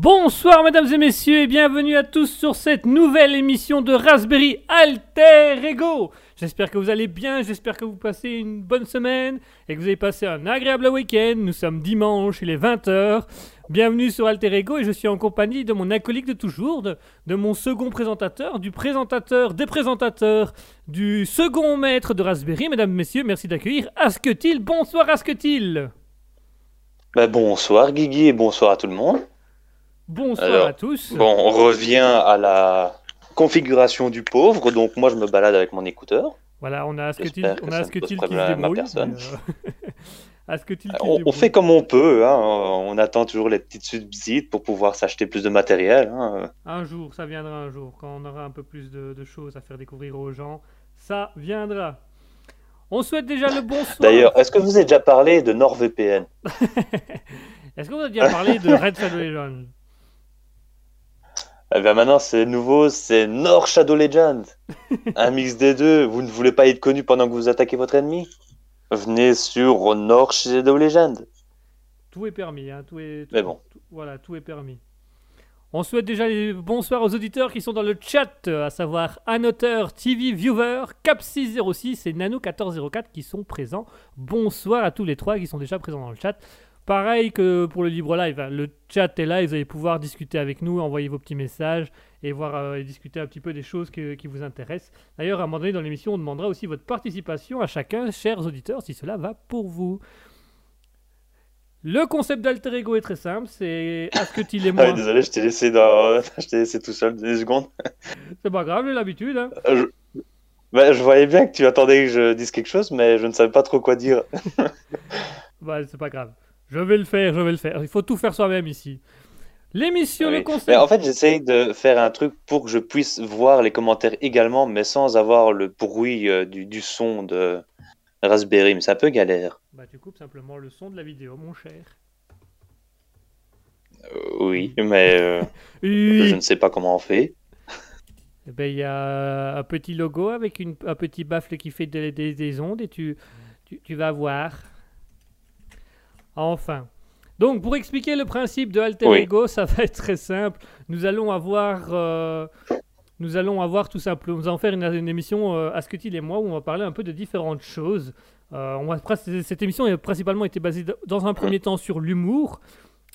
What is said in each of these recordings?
Bonsoir mesdames et messieurs et bienvenue à tous sur cette nouvelle émission de Raspberry Alter Ego. J'espère que vous allez bien, j'espère que vous passez une bonne semaine et que vous avez passé un agréable week-end. Nous sommes dimanche, il est 20h. Bienvenue sur Alter Ego et je suis en compagnie de mon acolyte de toujours, de mon second présentateur, du présentateur des présentateurs, du second maître de Raspberry. Mesdames et messieurs, merci d'accueillir Asketil. Bonsoir Asketil. Bonsoir Guigui et bonsoir à tout le monde. Bonsoir à tous. Bon, on revient à la configuration du pauvre, donc moi je me balade avec mon écouteur. Voilà, on a Asketil qui se débrouille. On fait comme on peut, hein. On attend toujours les petites subsides pour pouvoir s'acheter plus de matériel. Hein. Un jour, ça viendra un jour, quand on aura un peu plus de choses à faire découvrir aux gens, ça viendra. On souhaite déjà le bonsoir. D'ailleurs, est-ce que vous avez déjà parlé de NordVPN? Est-ce que vous avez déjà parlé de Red Velvet? Eh bien maintenant, c'est nouveau, c'est North Shadow Legend. Un mix des deux. Vous ne voulez pas être connu pendant que vous attaquez votre ennemi? Venez sur North Shadow Legend. Tout est permis. Hein, mais bon. Voilà, tout est permis. On souhaite déjà les bonsoirs aux auditeurs qui sont dans le chat, à savoir Anoteur, TV Viewer, Cap606 et Nano1404 qui sont présents. Bonsoir à tous les trois qui sont déjà présents dans le chat. Pareil que pour le Libre Live, hein. Le chat est là, vous allez pouvoir discuter avec nous, envoyer vos petits messages et voir et discuter un petit peu des choses qui vous intéressent. D'ailleurs, à un moment donné dans l'émission, on demandera aussi votre participation à chacun, chers auditeurs, si cela va pour vous. Le concept d'Alter Ego est très simple, c'est Asketil et moi... Ah oui, désolé, je t'ai laissé tout seul 10 secondes. C'est pas grave, j'ai l'habitude. Hein. Je voyais bien que tu attendais que je dise quelque chose, mais je ne savais pas trop quoi dire. C'est pas grave. Je vais le faire, je vais le faire. Il faut tout faire soi-même ici. L'émission, le concept... Mais en fait, j'essaye de faire un truc pour que je puisse voir les commentaires également, mais sans avoir le bruit du son de Raspberry. Mais c'est un peu galère. Bah, tu coupes simplement le son de la vidéo, mon cher. Oui, mais je ne sais pas comment on fait. Eh ben, y a un petit logo avec un petit baffle qui fait des ondes et tu vas voir... Enfin, donc pour expliquer le principe de Alter Ego, ça va être très simple. Nous allons avoir tout simplement, nous allons faire une émission Asketil et moi où on va parler un peu de différentes choses. Cette émission a principalement été basée dans un premier temps sur l'humour.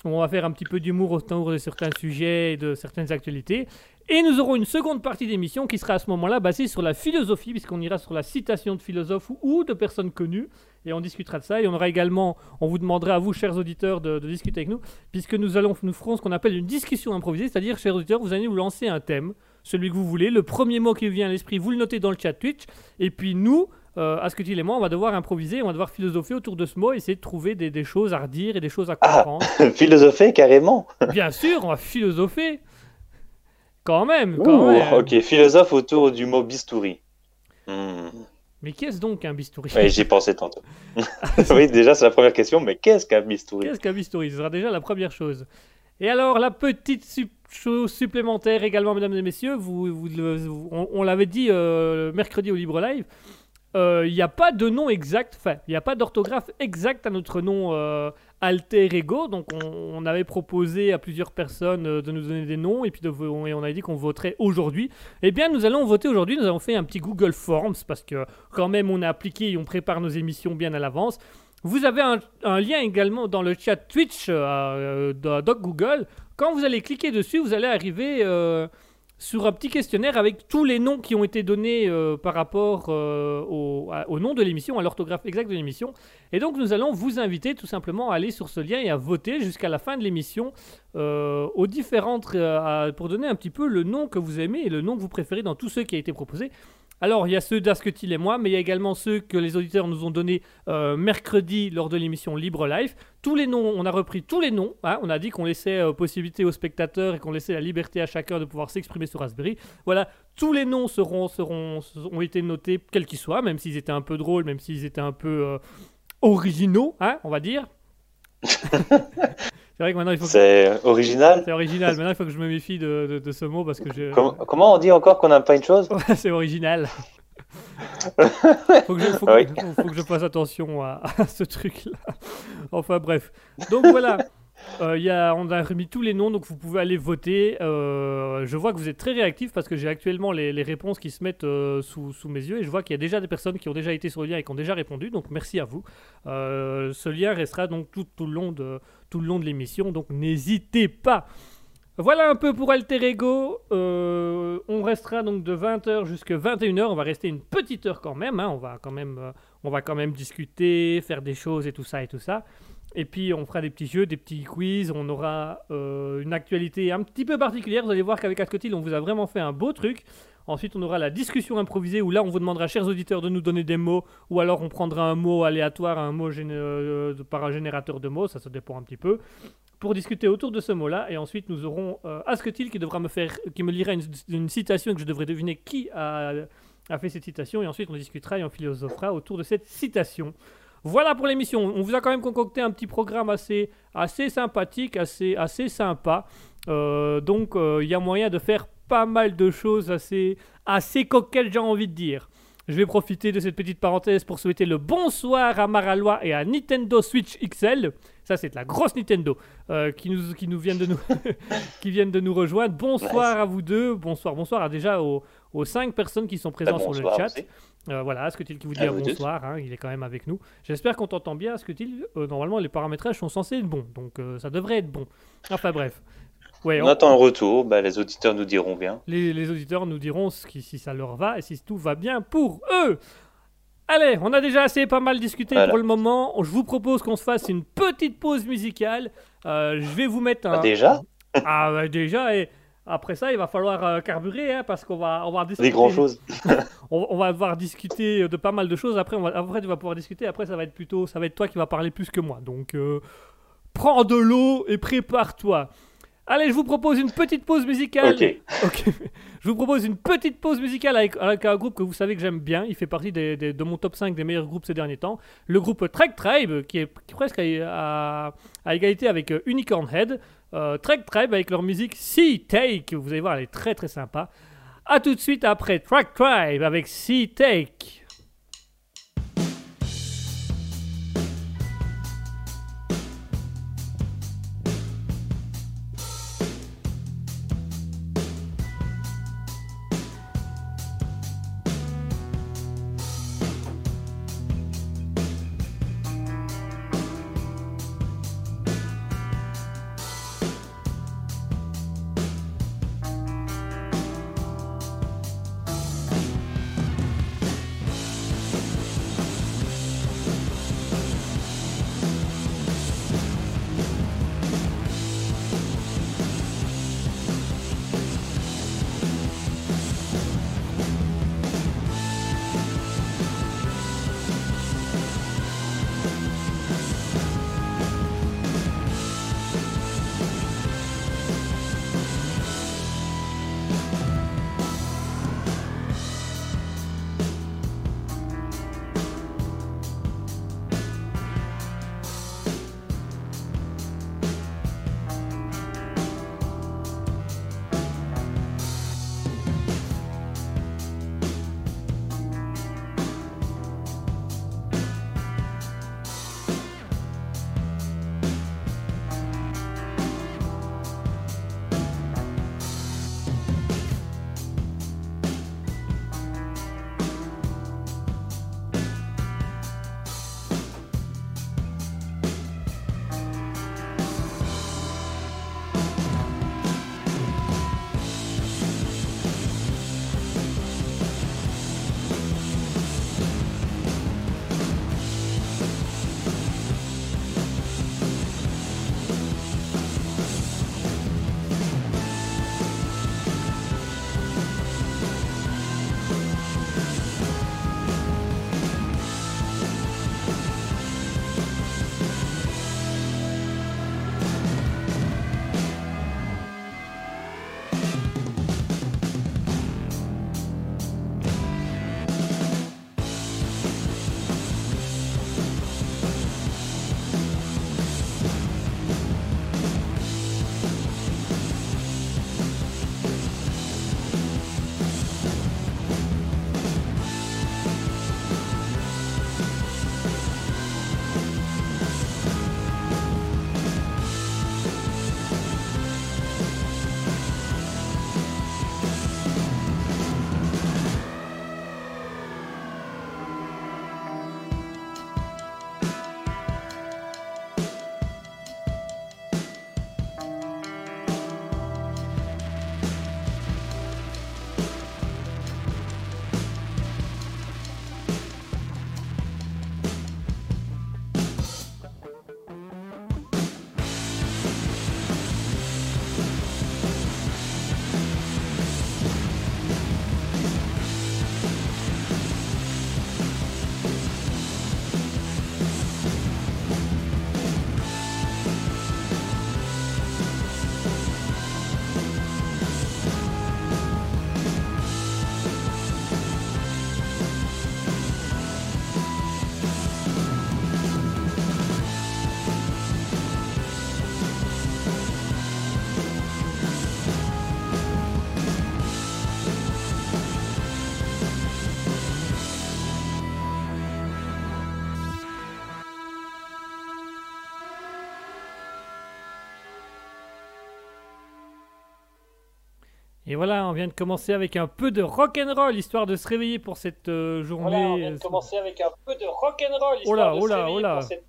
On va faire un petit peu d'humour autour de certains sujets et de certaines actualités. Et nous aurons une seconde partie d'émission qui sera à ce moment-là basée sur la philosophie, puisqu'on ira sur la citation de philosophes ou de personnes connues. Et on discutera de ça. Et on aura également, on vous demandera à vous, chers auditeurs, de discuter avec nous, puisque nous ferons ce qu'on appelle une discussion improvisée. C'est-à-dire, chers auditeurs, vous allez nous lancer un thème, celui que vous voulez. Le premier mot qui vous vient à l'esprit, vous le notez dans le chat Twitch. Et puis nous... Asketil et moi, on va devoir improviser, on va devoir philosopher autour de ce mot, essayer de trouver des choses à redire et des choses à comprendre. Ah, philosopher carrément. Bien sûr, on va philosopher. Quand même. Ok, philosophe autour du mot bistouri. Mais qu'est-ce donc un bistouri? Oui, j'y pensais tantôt. Oui, déjà c'est la première question, mais qu'est-ce qu'un bistouri? Qu'est-ce qu'un bistouri? Ce sera déjà la première chose. Et alors, la petite chose supplémentaire également, mesdames et messieurs, on l'avait dit mercredi au Libre Live, il n'y a pas de nom exact, enfin, il n'y a pas d'orthographe exact à notre nom Alter Ego. Donc, on avait proposé à plusieurs personnes de nous donner des noms et on avait dit qu'on voterait aujourd'hui. Eh bien, nous allons voter aujourd'hui. Nous avons fait un petit Google Forms parce que, quand même, on a appliqué et on prépare nos émissions bien à l'avance. Vous avez un lien également dans le chat Twitch Doc Google. Quand vous allez cliquer dessus, vous allez arriver. Sur un petit questionnaire avec tous les noms qui ont été donnés par rapport au nom de l'émission, à l'orthographe exacte de l'émission. Et donc, nous allons vous inviter tout simplement à aller sur ce lien et à voter jusqu'à la fin de l'émission aux différentes pour donner un petit peu le nom que vous aimez et le nom que vous préférez dans tous ceux qui a été proposé. Alors, il y a ceux d'Asketil et moi, mais il y a également ceux que les auditeurs nous ont donnés mercredi lors de l'émission Libre Live. Tous les noms, on a repris tous les noms. Hein, on a dit qu'on laissait possibilité aux spectateurs et qu'on laissait la liberté à chacun de pouvoir s'exprimer sur Raspberry. Voilà, tous les noms ont été notés, quels qu'ils soient, même s'ils étaient un peu drôles, même s'ils étaient un peu originaux, hein, on va dire. C'est vrai que maintenant il faut. C'est original. C'est original. Maintenant il faut que je me méfie de ce mot parce que je. Comment on dit encore qu'on n'aime pas une chose? C'est original. Faut que je fasse attention à ce truc-là. Enfin bref. Donc voilà. On a remis tous les noms, donc vous pouvez aller voter. Je vois que vous êtes très réactifs parce que j'ai actuellement les réponses qui se mettent sous mes yeux et je vois qu'il y a déjà des personnes qui ont déjà été sur le lien et qui ont déjà répondu, donc merci à vous. Ce lien restera donc tout le long de l'émission, donc n'hésitez pas. Voilà un peu pour Alter Ego. On restera donc de 20h jusqu'à 21h. On va rester une petite heure quand même. Hein. On va quand même discuter, faire des choses et tout ça et tout ça. Et puis on fera des petits jeux, des petits quiz. On aura une actualité un petit peu particulière. Vous allez voir qu'avec Asketil, on vous a vraiment fait un beau truc. Ensuite, on aura la discussion improvisée où là, on vous demandera, chers auditeurs, de nous donner des mots ou alors on prendra un mot aléatoire, un mot par un générateur de mots. Ça dépend un petit peu. Pour discuter autour de ce mot-là, et ensuite nous aurons Asketil qui me lira une citation que je devrais deviner qui a fait cette citation, et ensuite on discutera et on philosophera autour de cette citation. Voilà pour l'émission. On vous a quand même concocté un petit programme assez sympathique, assez sympa. Donc il y a moyen de faire pas mal de choses assez coquettes, j'ai envie de dire. Je vais profiter de cette petite parenthèse pour souhaiter le bonsoir à Maralois et à Nintendo Switch XL. Ça, c'est de la grosse Nintendo qui viennent de nous rejoindre. Bonsoir à vous deux. Bonsoir déjà aux 5 personnes qui sont présentes sur le chat. Voilà, Asketil qui vous dit bonsoir. Hein, il est quand même avec nous. J'espère qu'on t'entend bien, Asketil. Normalement, les paramétrages sont censés être bons. Donc, ça devrait être bon. Enfin, bref. Ouais, on attend un retour, les auditeurs nous diront bien. Les auditeurs nous diront si ça leur va et si tout va bien pour eux. Allez, on a déjà pas mal discuté pour le moment. Je vous propose qu'on se fasse une petite pause musicale. Je vais vous mettre un... Déjà, et après ça, il va falloir carburer, hein, parce qu'on va discuter... Des grandes choses. On va devoir discuter de pas mal de choses. Après, tu vas pouvoir discuter. Après, ça va être toi qui vas parler plus que moi. Donc, prends de l'eau et prépare-toi. Allez, je vous propose une petite pause musicale. Ok. Je vous propose une petite pause musicale avec un groupe que vous savez que j'aime bien. Il fait partie de mon top 5 des meilleurs groupes ces derniers temps. Le groupe Track Tribe, qui est presque à égalité avec Unicorn Head. Track Tribe avec leur musique Sea Take. Vous allez voir, elle est très très sympa. A tout de suite après Track Tribe avec Sea Take. Et voilà, on vient de commencer avec un peu de rock'n'roll, histoire de se réveiller pour cette journée. Voilà, on vient de commencer avec un peu de rock'n'roll, histoire de se réveiller pour cette...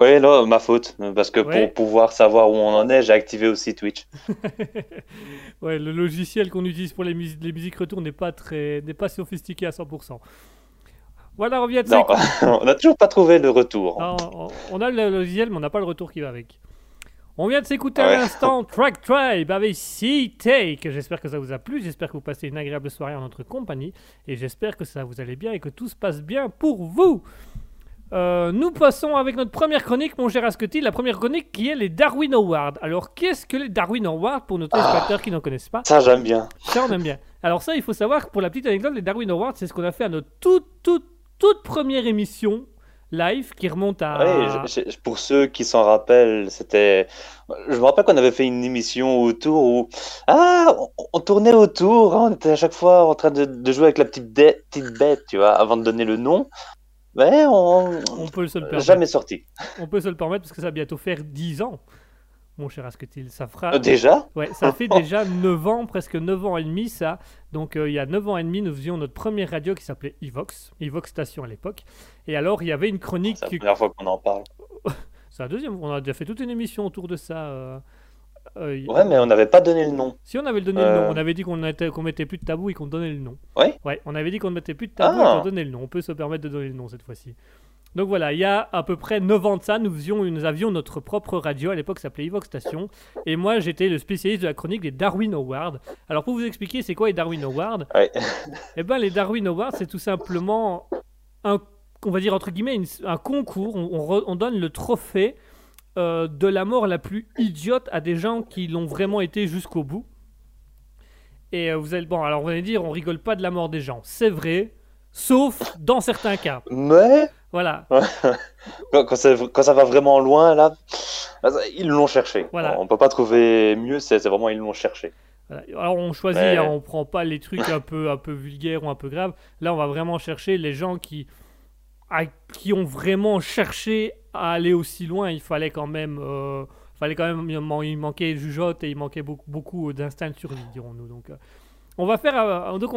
Oui, là, ma faute, parce que pour pouvoir savoir où on en est, j'ai activé aussi Twitch. Ouais, le logiciel qu'on utilise pour les musiques retour n'est pas sophistiqué à 100%. Voilà, on vient de... Non, on n'a toujours pas trouvé le retour. Non, on a le logiciel, mais on n'a pas le retour qui va avec. On vient de s'écouter à l'instant Track Tribe avec C-Take. J'espère que ça vous a plu, j'espère que vous passez une agréable soirée en notre compagnie, et j'espère que ça vous allez bien et que tout se passe bien pour vous. Nous passons avec notre première chronique, mon cher Asketil, la première chronique qui est les Darwin Awards. Alors, qu'est-ce que les Darwin Awards pour nos téléspectateurs qui n'en connaissent pas? Ça, j'aime bien. Ça, on aime bien. Alors ça, il faut savoir, pour la petite anecdote, les Darwin Awards, c'est ce qu'on a fait à notre toute première émission live qui remonte à... Oui, pour ceux qui s'en rappellent, c'était... Je me rappelle qu'on avait fait une émission autour où... Ah, on tournait autour, hein, on était à chaque fois en train de jouer avec la petite bête, tu vois, avant de donner le nom. Ouais, on peut se le permettre. Jamais sorti. On peut se le permettre parce que ça va bientôt faire 10 ans, mon cher Asketil. Ça fera... Déjà ? Ouais, ça fait déjà 9 ans, presque 9 ans et demi, ça. Donc, il y a 9 ans et demi, nous faisions notre première radio qui s'appelait Evox, Evox Station à l'époque. Et alors, il y avait une chronique... C'est la première fois qu'on en parle. C'est la deuxième. On a déjà fait toute une émission autour de ça. Ouais, mais on n'avait pas donné le nom. Si, on avait donné le nom. On avait dit qu'on mettait plus de tabou et qu'on donnait le nom. Ouais. Ouais, on avait dit qu'on ne mettait plus de tabou et qu'on donnait le nom. On peut se permettre de donner le nom cette fois-ci. Donc voilà, il y a à peu près 9 ans de ça, nous avions notre propre radio. À l'époque, ça s'appelait Evox Station. Et moi, j'étais le spécialiste de la chronique des Darwin Awards. Alors, pour vous expliquer, c'est quoi les Darwin Awards ? Ouais. Eh bien, les Darwin Awards, c'est tout simplement on va dire entre guillemets, un concours. On donne le trophée de la mort la plus idiote à des gens qui l'ont vraiment été jusqu'au bout. Et vous allez... Bon, alors vous allez dire, on rigole pas de la mort des gens. C'est vrai, sauf dans certains cas. Mais... Voilà. Quand ça va vraiment loin, là, ils l'ont cherché. Voilà. Alors, on peut pas trouver mieux, c'est vraiment ils l'ont cherché. Voilà. Alors on choisit, mais... hein, on prend pas les trucs un peu vulgaires ou un peu graves. Là, on va vraiment chercher les gens qui ont vraiment cherché à aller aussi loin. Il fallait quand même, il manquait jugeote et il manquait beaucoup d'instinct de survie, dirons-nous. Donc, on va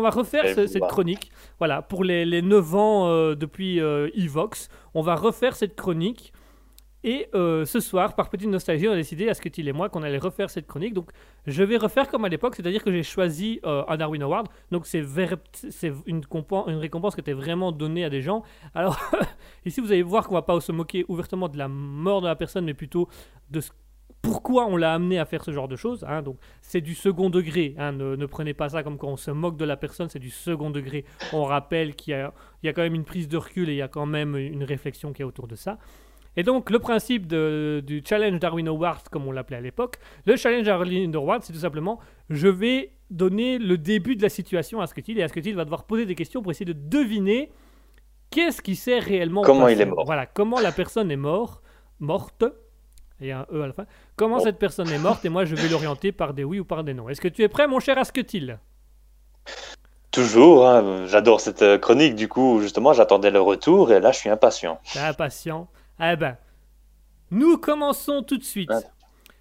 refaire cette chronique. Voilà, pour les 9 ans depuis Evox, on va refaire cette chronique. Et ce soir, par petite nostalgie, on a décidé, Asketil et moi, qu'on allait refaire cette chronique. Donc, je vais refaire comme à l'époque, c'est-à-dire que j'ai choisi un Darwin Award. Donc, c'est une récompense qui était vraiment donnée à des gens. Alors, ici, vous allez voir qu'on ne va pas se moquer ouvertement de la mort de la personne, mais plutôt de pourquoi on l'a amené à faire ce genre de choses. Hein. Donc, c'est du second degré. Hein. Ne prenez pas ça comme quand on se moque de la personne, c'est du second degré. On rappelle qu'il y a quand même une prise de recul et il y a quand même une réflexion qui est autour de ça. Et donc, le principe du Challenge Darwin Awards, comme on l'appelait à l'époque, le Challenge Darwin Awards, c'est tout simplement, je vais donner le début de la situation à Asketil, et Asketil va devoir poser des questions pour essayer de deviner qu'est-ce qui s'est réellement passé. Comment il est mort. Voilà, comment la personne est morte, et un E à la fin. Comment cette personne est morte, et moi, je vais l'orienter par des oui ou par des non. Est-ce que tu es prêt, mon cher Asketil ? Toujours, hein, j'adore cette chronique, du coup, justement, j'attendais le retour, et là, je suis impatient. Impatient. Eh ben, nous commençons tout de suite.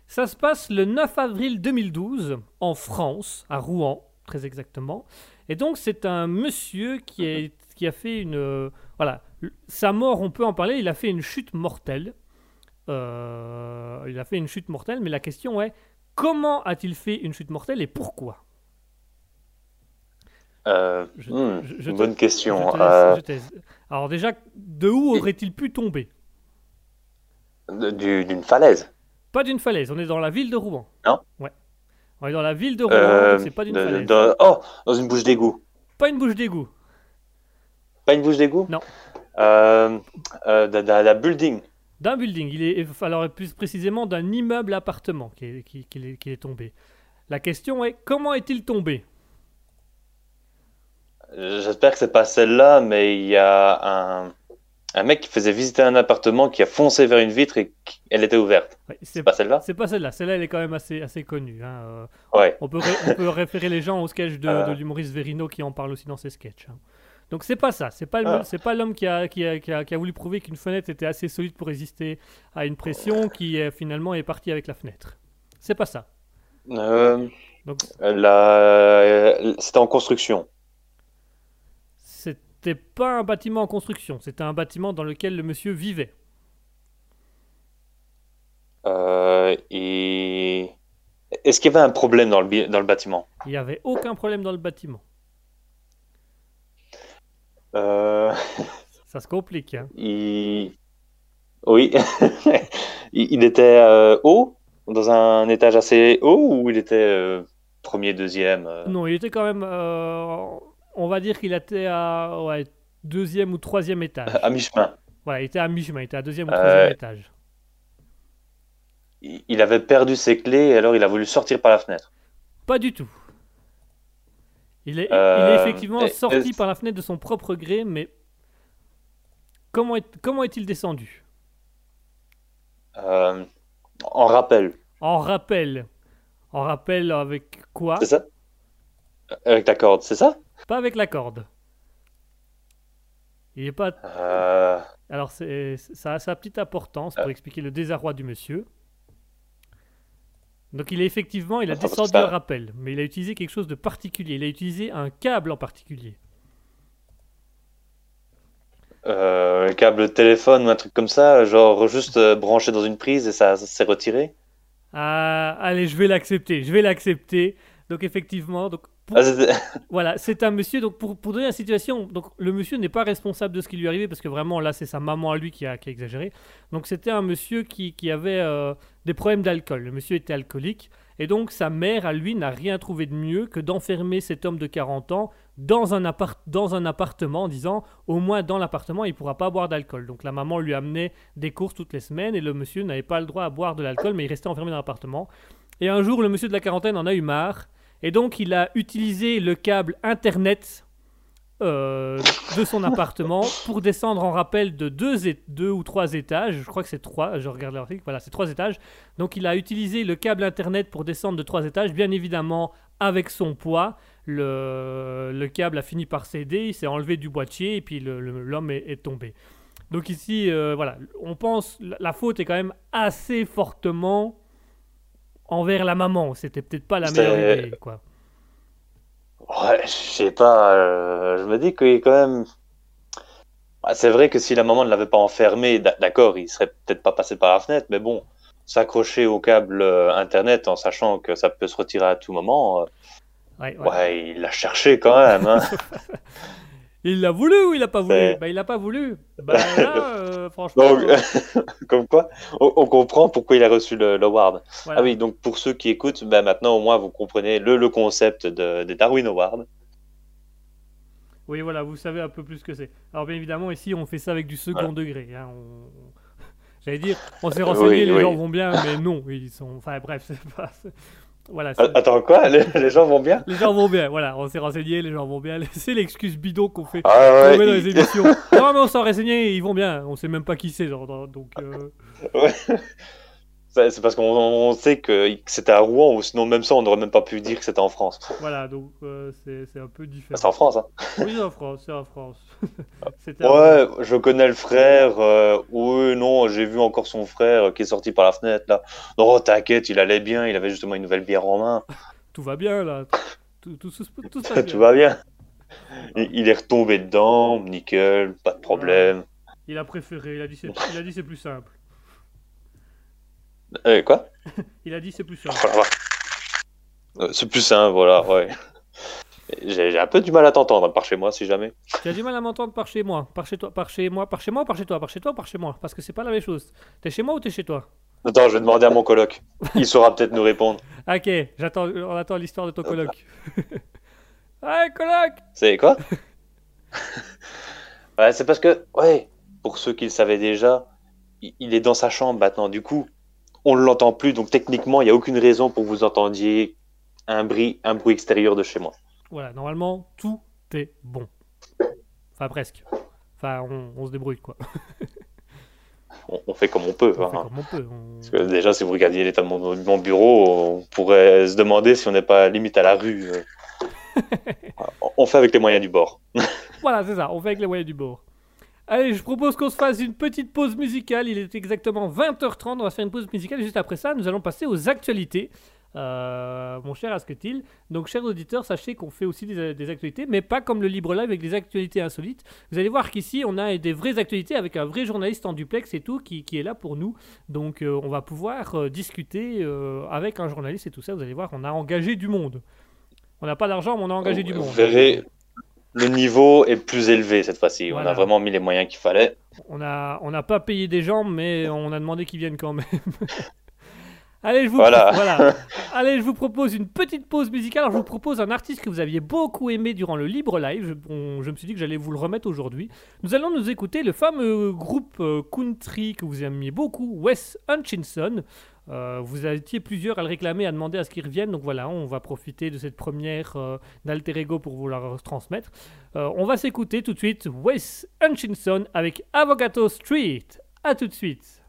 Ça se passe le 9 avril 2012 en France, à Rouen, très exactement. Et donc, c'est un monsieur qui a fait sa mort, on peut en parler, il a fait une chute mortelle. Mais la question est, comment a-t-il fait une chute mortelle et pourquoi ? Bonne question. Alors déjà, de où aurait-il pu tomber ? D'une falaise. Pas d'une falaise, on est dans la ville de Rouen. Non ? Ouais. On est dans la ville de Rouen, c'est pas d'une falaise. Dans une bouche d'égout. Pas une bouche d'égout. Pas une bouche d'égout ? Non. D'un building. D'un building, alors plus précisément d'un immeuble appartement qui est tombé. La question est, comment est-il tombé ? J'espère que c'est pas celle-là, mais il y a un mec qui faisait visiter un appartement, qui a foncé vers une vitre et elle était ouverte. Ouais, c'est pas celle-là. C'est pas celle-là. Celle-là, elle est quand même assez connue. Hein. Ouais. On peut référer les gens au sketch de l'humoriste Verino qui en parle aussi dans ses sketchs. Hein. Donc c'est pas ça. C'est pas l'homme qui a voulu prouver qu'une fenêtre était assez solide pour résister à une pression qui finalement est parti avec la fenêtre. C'est pas ça. Donc... C'était en construction. C'était pas un bâtiment en construction, c'était un bâtiment dans lequel le monsieur vivait. Est-ce qu'il y avait un problème dans le bâtiment? Il n'y avait aucun problème dans le bâtiment. Ça se complique. Hein. Oui. Il était haut, dans un étage assez haut, ou il était premier, deuxième Non, il était quand même... on va dire qu'il était à deuxième ou troisième étage. À mi-chemin. Voilà, il était à mi-chemin, il était à deuxième ou troisième étage. Il avait perdu ses clés et alors il a voulu sortir par la fenêtre. Pas du tout. Il est effectivement sorti par la fenêtre de son propre gré, mais comment est-il descendu? En rappel. En rappel. En rappel avec quoi? C'est ça? Avec la corde, c'est ça? Pas avec la corde. Il est pas... Alors ça a sa petite importance pour expliquer le désarroi du monsieur. Donc il a descendu le rappel, mais il a utilisé quelque chose de particulier. Il a utilisé un câble en particulier. Le câble téléphone ou un truc comme ça, genre juste branché dans une prise et ça s'est retiré. Allez, je vais l'accepter, Donc effectivement, voilà, c'est un monsieur. Donc pour donner la situation, donc le monsieur n'est pas responsable de ce qui lui est arrivé parce que vraiment là c'est sa maman à lui qui a exagéré. Donc c'était un monsieur qui avait des problèmes d'alcool. Le monsieur était alcoolique et donc sa mère à lui n'a rien trouvé de mieux que d'enfermer cet homme de 40 ans dans un appartement en disant au moins dans l'appartement il pourra pas boire d'alcool. Donc la maman lui amenait des courses toutes les semaines et le monsieur n'avait pas le droit à boire de l'alcool mais il restait enfermé dans l'appartement. Et un jour le monsieur de la quarantaine en a eu marre. Et donc, il a utilisé le câble Internet de son appartement pour descendre en rappel de deux ou trois étages. Je crois que c'est trois, je regarde l'article, voilà, c'est trois étages. Donc, il a utilisé le câble Internet pour descendre de trois étages, bien évidemment avec son poids. Le câble a fini par céder, il s'est enlevé du boîtier et puis l'homme est tombé. Donc ici, voilà, on pense la faute est quand même assez fortement... envers la maman, c'était peut-être pas la meilleure idée, quoi. Ouais, je sais pas, je me dis que quand même... C'est vrai que si la maman ne l'avait pas enfermé, d'accord, il serait peut-être pas passé par la fenêtre, mais bon, s'accrocher au câble Internet en sachant que ça peut se retirer à tout moment, ouais, il l'a cherché quand même, hein. Il l'a voulu ou il l'a pas voulu? Bah, il l'a pas voulu. Bah, là, franchement. Donc, comme quoi, on comprend pourquoi il a reçu l'award. Voilà. Ah oui, donc pour ceux qui écoutent, bah, maintenant au moins vous comprenez le concept des Darwin Awards. Oui, voilà, vous savez un peu plus ce que c'est. Alors bien évidemment, ici on fait ça avec du second degré. Hein, j'allais dire, on s'est renseigné, les gens vont bien, mais non, ils sont. Enfin bref, c'est pas. Voilà, attends, quoi, les gens vont bien? Les gens vont bien, voilà, on s'est renseigné, les gens vont bien. C'est l'excuse bidon qu'on fait dans les émissions. Non, mais on s'est renseigné, ils vont bien, on sait même pas qui c'est, genre, donc... Ouais. C'est parce qu'on sait que c'était à Rouen, ou sinon même ça, on n'aurait même pas pu dire que c'était en France. Voilà, donc c'est un peu différent. C'est en France, hein? Oui, c'est en France, c'est en France. Ouais, je connais le frère, oui, non, j'ai vu encore son frère qui est sorti par la fenêtre, là. Non, t'inquiète, il allait bien, il avait justement une nouvelle bière en main. Tout va bien, là, tout va bien. Tout va bien. Il est retombé dedans, nickel, pas de problème. Ouais. Il a préféré, il a dit c'est plus simple. Quoi? Il a dit c'est plus simple. C'est plus simple, voilà, ouais. J'ai un peu du mal à t'entendre par chez moi, si jamais. Tu as du mal à m'entendre par chez moi, par chez moi, parce que c'est pas la même chose. T'es chez moi ou t'es chez toi? Attends, je vais demander à mon coloc. Il saura peut-être nous répondre. Ok, on attend l'histoire de ton coloc. Ouais, coloc! C'est quoi? Ouais, c'est parce que, ouais, pour ceux qui le savaient déjà, il est dans sa chambre maintenant, du coup. On ne l'entend plus, donc techniquement, il n'y a aucune raison pour que vous entendiez un bruit extérieur de chez moi. Voilà, normalement, tout est bon. Enfin, presque. Enfin, on se débrouille, quoi. On fait comme on peut. Parce que déjà, si vous regardiez l'état de mon bureau, on pourrait se demander si on n'est pas limite à la rue. On fait avec les moyens du bord. Voilà, c'est ça, on fait avec les moyens du bord. Allez, je propose qu'on se fasse une petite pause musicale. Il est exactement 20h30, on va se faire une pause musicale. Et juste après ça, nous allons passer aux actualités mon cher Asketil. Donc, chers auditeurs, sachez qu'on fait aussi des actualités, mais pas comme le Libre Live avec des actualités insolites. Vous allez voir qu'ici, on a des vraies actualités avec un vrai journaliste en duplex et tout qui est là pour nous. Donc, on va pouvoir discuter avec un journaliste et tout ça. Vous allez voir, on a engagé du monde. On n'a pas d'argent, mais on a engagé du monde. Vous verrez, le niveau est plus élevé cette fois-ci. Voilà. On a vraiment mis les moyens qu'il fallait. On n'a pas payé des gens, mais on a demandé qu'ils viennent quand même. Allez, je vous propose une petite pause musicale. Alors, je vous propose un artiste que vous aviez beaucoup aimé durant le Libre Live. Je me suis dit que j'allais vous le remettre aujourd'hui. Nous allons nous écouter le fameux groupe country que vous aimiez beaucoup, Wes Hutchinson. Vous étiez plusieurs à le réclamer, à demander à ce qu'il revienne. Donc voilà, on va profiter de cette première d'Alter Ego pour vous la transmettre. On va s'écouter tout de suite Wes Hutchinson avec Avocado Street. À tout de suite.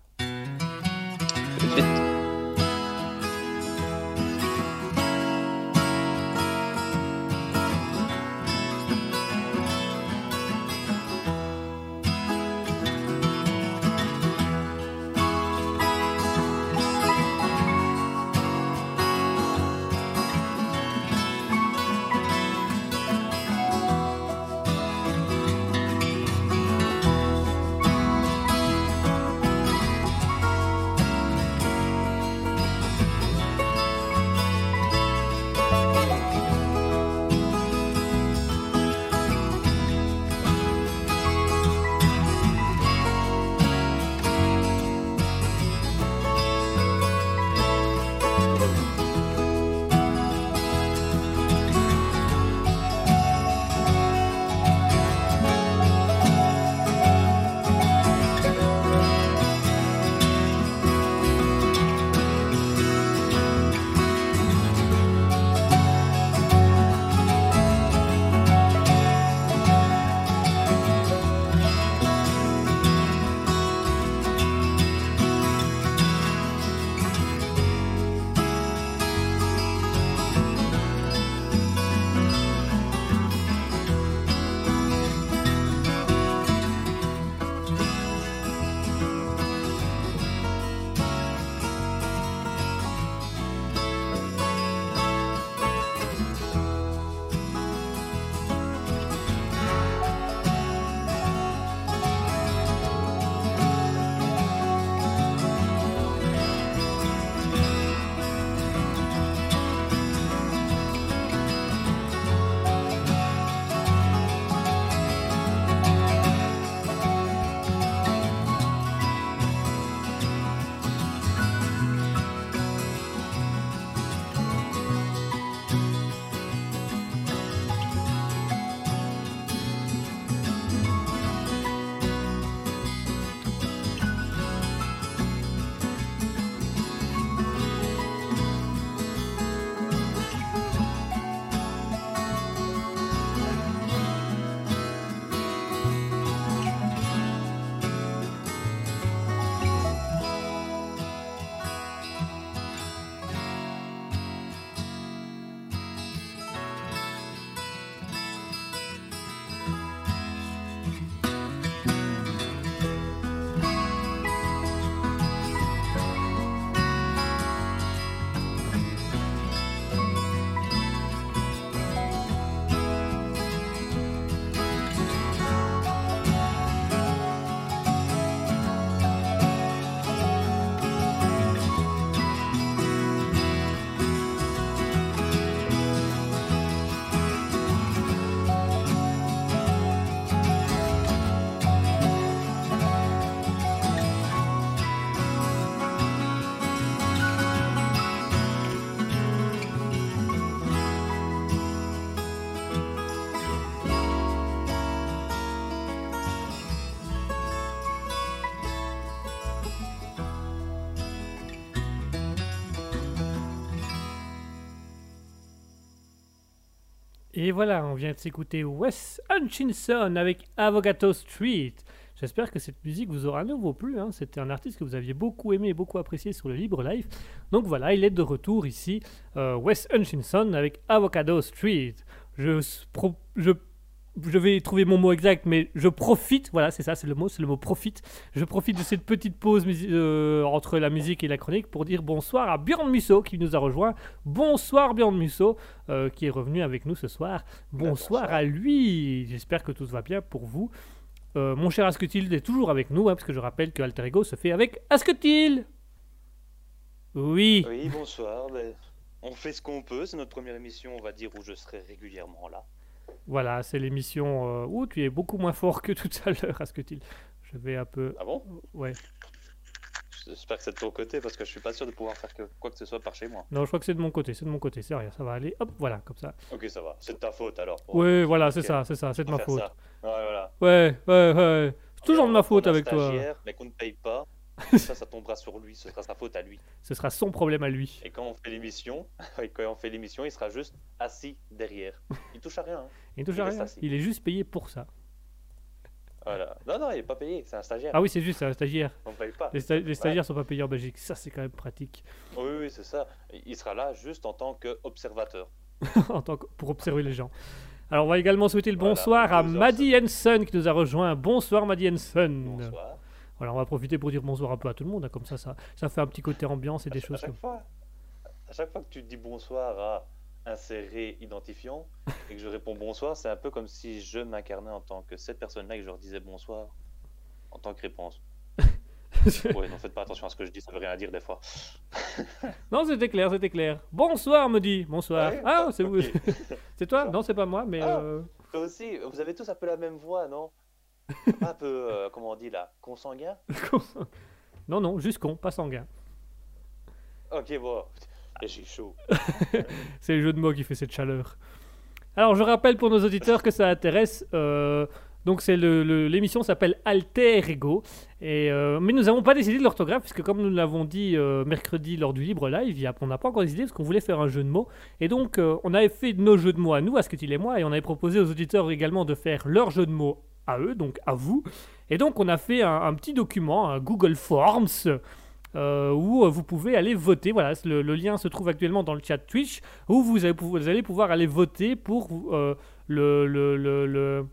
Et voilà, on vient de s'écouter Wes Hutchinson avec Avocado Street. J'espère que cette musique vous aura à nouveau plu. Hein. C'était un artiste que vous aviez beaucoup aimé et beaucoup apprécié sur le Libre Live. Donc voilà, il est de retour ici, Wes Hutchinson avec Avocado Street. Je je vais trouver mon mot exact, mais je profite, voilà, c'est ça, c'est le mot profite. Je profite de cette petite pause entre la musique et la chronique pour dire bonsoir à Bjorn Musso qui nous a rejoint. Bonsoir Bjorn Musso qui est revenu avec nous ce soir. Bonsoir à lui, j'espère que tout va bien pour vous. Mon cher Asketil est toujours avec nous, hein, parce que je rappelle que Alter Ego se fait avec Asketil. Oui. Oui, bonsoir. On fait ce qu'on peut, c'est notre première émission, on va dire, où je serai régulièrement là. Voilà, c'est l'émission où tu es beaucoup moins fort que tout à l'heure, Asketil. Je vais un peu... Ah bon? Ouais. J'espère que c'est de ton côté, parce que je suis pas sûr de pouvoir faire quoi que ce soit par chez moi. Non, je crois que c'est de mon côté, c'est rien, ça va aller, hop, voilà, comme ça. Ok, ça va, c'est de ta faute alors. Oui, voilà, c'est ça, c'est de ma faute. Ça. Ouais, voilà. Ouais, c'est toujours de ma faute avec toi. Mais qu'on ne paye pas, ça tombera sur lui, ce sera sa faute à lui. Ce sera son problème à lui. Et quand on fait l'émission, il sera juste assis derrière. Il touche à rien. Hein. Il touche à rien, il est juste payé pour ça. Voilà. Non, il n'est pas payé, c'est un stagiaire. Ah oui, c'est juste, c'est un stagiaire. On paye pas. Les stagiaires sont pas payés en Belgique, ça c'est quand même pratique. Oui, c'est ça. Il sera là juste en tant qu'observateur. Pour observer les gens. Alors on va également souhaiter le bonsoir à Maddy Henson qui nous a rejoint. Bonsoir Maddy Henson. Bonsoir. Voilà, on va profiter pour dire bonsoir un peu à tout le monde, hein, comme ça, ça fait un petit côté ambiance et des choses comme ça. À chaque fois que tu dis bonsoir à... insérer identifiant et que je réponds bonsoir, c'est un peu comme si je m'incarnais en tant que cette personne-là et que je leur disais bonsoir en tant que réponse. Ouais, non, faites pas attention à ce que je dis, ça veut rien dire des fois. Non, c'était clair, c'était clair. Bonsoir, me dit. Bonsoir. Ouais, ah, c'est vous. C'est toi? Non, c'est pas moi, mais. Ah, toi aussi, vous avez tous un peu la même voix, non? Un peu, comment on dit là? Consanguin? Non, juste con, pas sanguin. Ok, bon. J'ai chaud. C'est le jeu de mots qui fait cette chaleur. Alors je rappelle pour nos auditeurs que ça intéresse. Donc c'est l'émission s'appelle Alter Ego. Et, mais nous n'avons pas décidé de l'orthographe puisque comme nous l'avons dit mercredi lors du Libre Live, on n'a pas encore décidé parce qu'on voulait faire un jeu de mots. Et donc on avait fait nos jeux de mots à nous, Asketil et moi, et on avait proposé aux auditeurs également de faire leur jeu de mots à eux, donc à vous. Et donc on a fait un petit document, un Google Forms. Où vous pouvez aller voter. Voilà, le lien se trouve actuellement dans le chat Twitch, où vous allez pouvoir aller voter pour le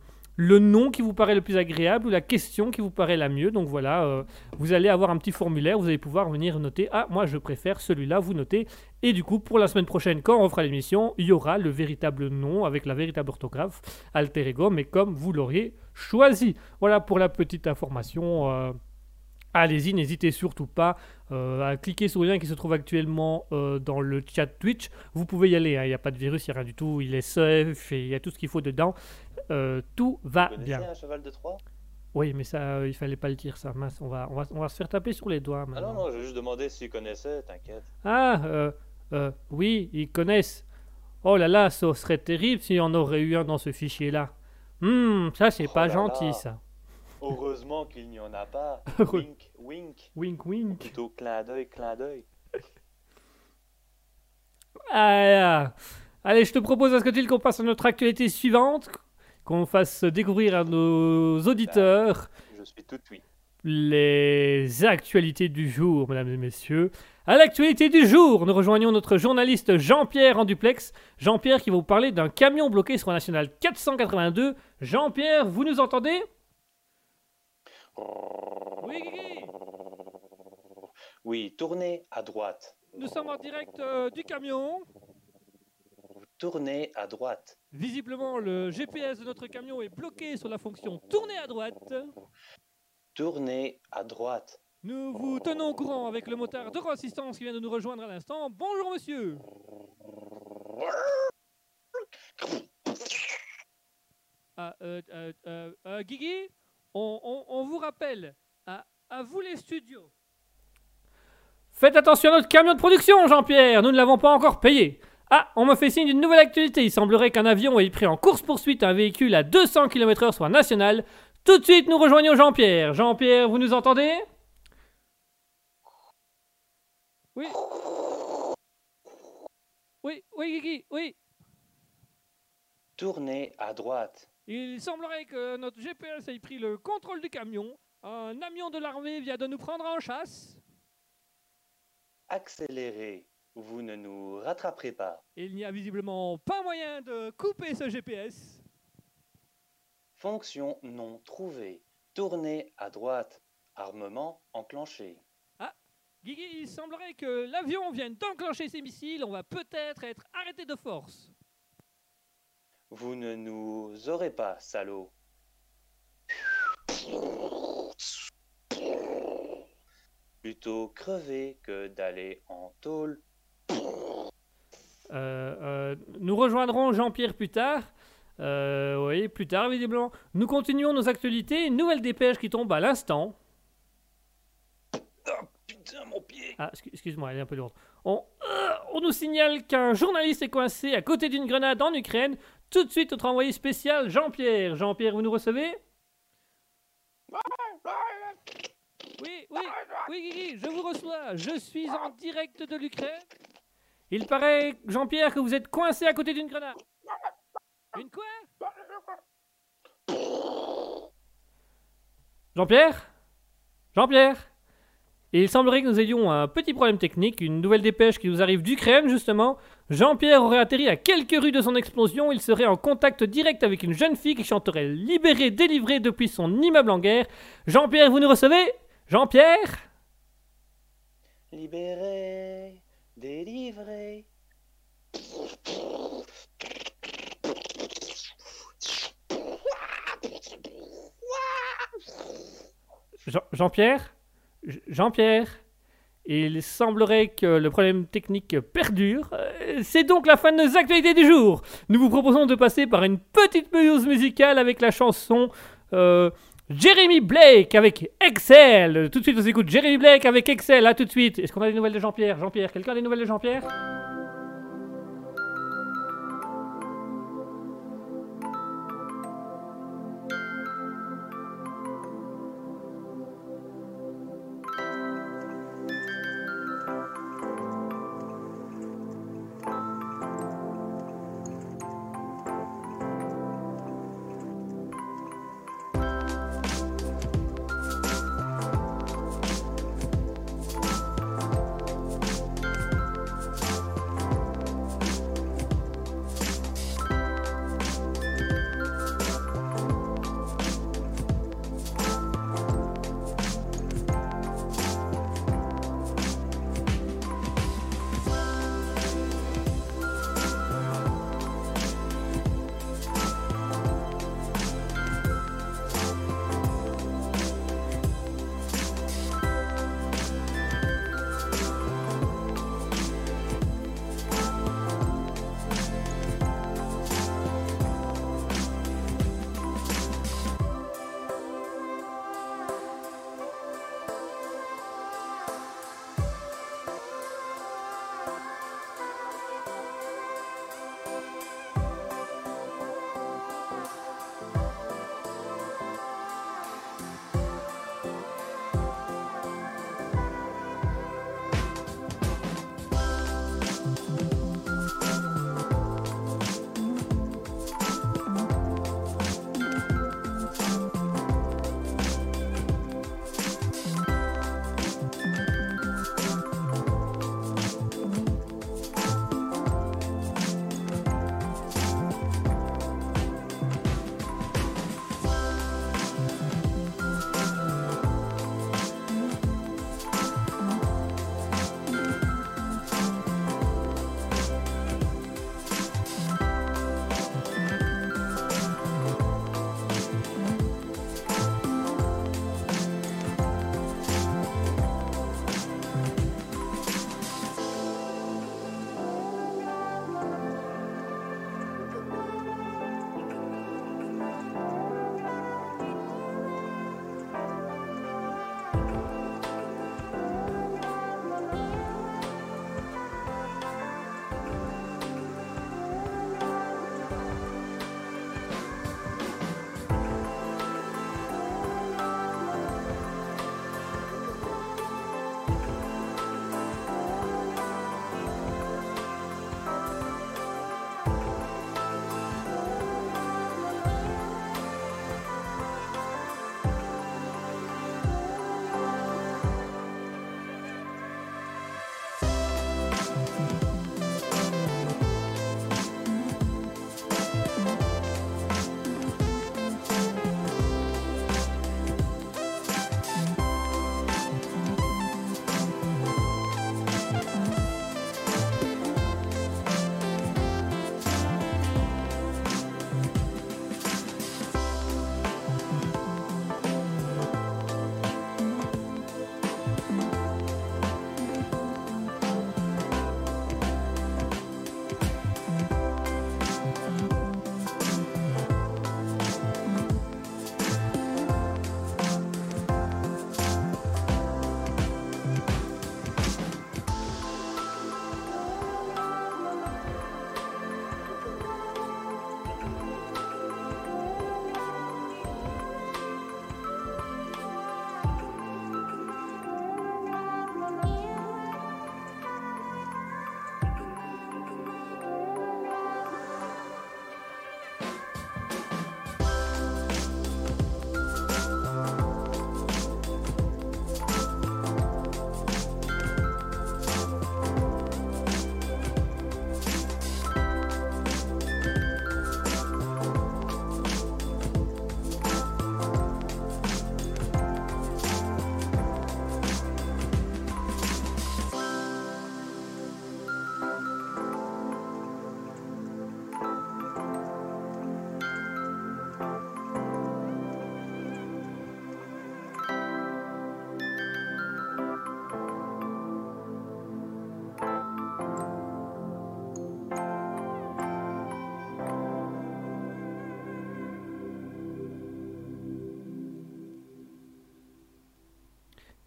nom qui vous paraît le plus agréable ou la question qui vous paraît la mieux. Donc voilà, vous allez avoir un petit formulaire, vous allez pouvoir venir noter « Ah, moi je préfère celui-là », vous notez. Et du coup, pour la semaine prochaine, quand on fera l'émission, il y aura le véritable nom avec la véritable orthographe, Alter Ego, mais comme vous l'auriez choisi. Voilà pour la petite information... Allez-y, n'hésitez surtout pas à cliquer sur le lien qui se trouve actuellement dans le chat Twitch. Vous pouvez y aller, hein, il n'y a pas de virus, il n'y a rien du tout, il est safe, et il y a tout ce qu'il faut dedans. Tout va bien. Vous connaissez un cheval de Troie ? Oui, mais ça, il ne fallait pas le dire, ça. Mince, on va se faire taper sur les doigts. Maintenant. Ah non, je vais juste demander s'ils connaissaient, t'inquiète. Ah, oui, ils connaissent. Oh là là, ça serait terrible s'il y en aurait eu un dans ce fichier-là. Ça, c'est pas gentil, ça. Heureusement qu'il n'y en a pas. Wink, wink. Wink, wink. Plutôt clin d'œil, clin d'œil. Ah, allez, je te propose, Asketil, qu'on passe à notre actualité suivante, qu'on fasse découvrir à nos auditeurs. Je suis tout de suite. Les actualités du jour, mesdames et messieurs. À l'actualité du jour, nous rejoignons notre journaliste Jean-Pierre en duplex. Jean-Pierre qui va vous parler d'un camion bloqué sur la nationale 482. Jean-Pierre, vous nous entendez ? Oui, Guigui. Oui, tournez à droite. Nous sommes en direct du camion. Tournez à droite. Visiblement, le GPS de notre camion est bloqué sur la fonction tournez à droite. Tournez à droite. Nous vous tenons au courant avec le motard de Assistance qui vient de nous rejoindre à l'instant. Bonjour, monsieur. Ah, Guigui ? On vous rappelle, à vous les studios. Faites attention à notre camion de production, Jean-Pierre, nous ne l'avons pas encore payé. Ah, on me fait signe d'une nouvelle actualité. Il semblerait qu'un avion ait pris en course-poursuite un véhicule à 200 km/h sur la nationale. Tout de suite, nous rejoignons Jean-Pierre. Jean-Pierre, vous nous entendez? Oui. Oui, Guigui, oui. Tournez à droite. Il semblerait que notre GPS ait pris le contrôle du camion. Un avion de l'armée vient de nous prendre en chasse. Accélérez, vous ne nous rattraperez pas. Il n'y a visiblement pas moyen de couper ce GPS. Fonction non trouvée. Tournez à droite. Armement enclenché. Ah, Guigui, il semblerait que l'avion vienne d'enclencher ses missiles. On va peut-être être arrêté de force. Vous ne nous aurez pas, salaud. Plutôt crever que d'aller en tôle. Nous rejoindrons Jean-Pierre plus tard. Oui, plus tard, visiblement. Nous continuons nos actualités. Une nouvelle dépêche qui tombe à l'instant. Oh, putain, mon pied. Ah, excuse-moi, elle est un peu lourde. On nous signale qu'un journaliste est coincé à côté d'une grenade en Ukraine. Tout de suite, notre envoyé spécial, Jean-Pierre. Jean-Pierre, vous nous recevez? Oui, oui, oui, Guigui, je vous reçois. Je suis en direct de l'Ukraine. Il paraît, Jean-Pierre, que vous êtes coincé à côté d'une grenade. Une quoi? Jean-Pierre? Jean-Pierre? Il semblerait que nous ayons un petit problème technique, une nouvelle dépêche qui nous arrive d'Ukraine, justement. Jean-Pierre aurait atterri à quelques rues de son explosion. Il serait en contact direct avec une jeune fille qui chanterait « Libérée, délivrée » depuis son immeuble en guerre. Jean-Pierre, vous nous recevez? Jean-Pierre? Libérée, délivrée. Jean-Pierre? Jean-Pierre? Il semblerait que le problème technique perdure. C'est donc la fin de nos actualités du jour. Nous vous proposons de passer par une petite pause musicale avec la chanson Jeremy Blake avec Excel. Tout de suite, on écoute Jeremy Blake avec Excel. Là, tout de suite. Est-ce qu'on a des nouvelles de Jean-Pierre? Jean-Pierre, quelqu'un a des nouvelles de Jean-Pierre?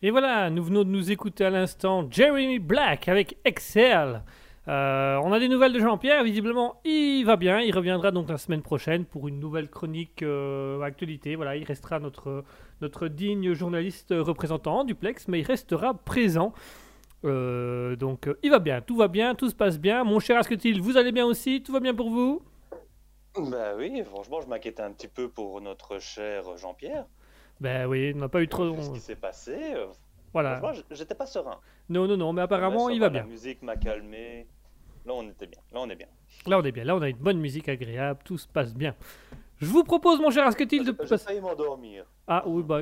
Et voilà, nous venons de nous écouter à l'instant Jeremy Blake avec Excel. On a des nouvelles de Jean-Pierre, visiblement il va bien, il reviendra donc la semaine prochaine pour une nouvelle chronique actualité. Voilà, il restera notre digne journaliste représentant du Plex, mais il restera présent. Donc il va bien, tout se passe bien. Mon cher Asketil, vous allez bien aussi, tout va bien pour vous? Bah oui, franchement je m'inquiétais un petit peu pour notre cher Jean-Pierre. Bah oui, on n'a pas eu trop... Qu'est-ce qui s'est passé? Voilà. Franchement j'étais pas serein. Non, non, non, mais apparemment il va bien. La musique m'a calmé. Là, on était bien. Là, on est bien. Là, on est bien. Là, on a une bonne musique agréable. Tout se passe bien. Je vous propose, mon cher Asketil, de passer. J'essaye m'endormir. Ah oui, bah,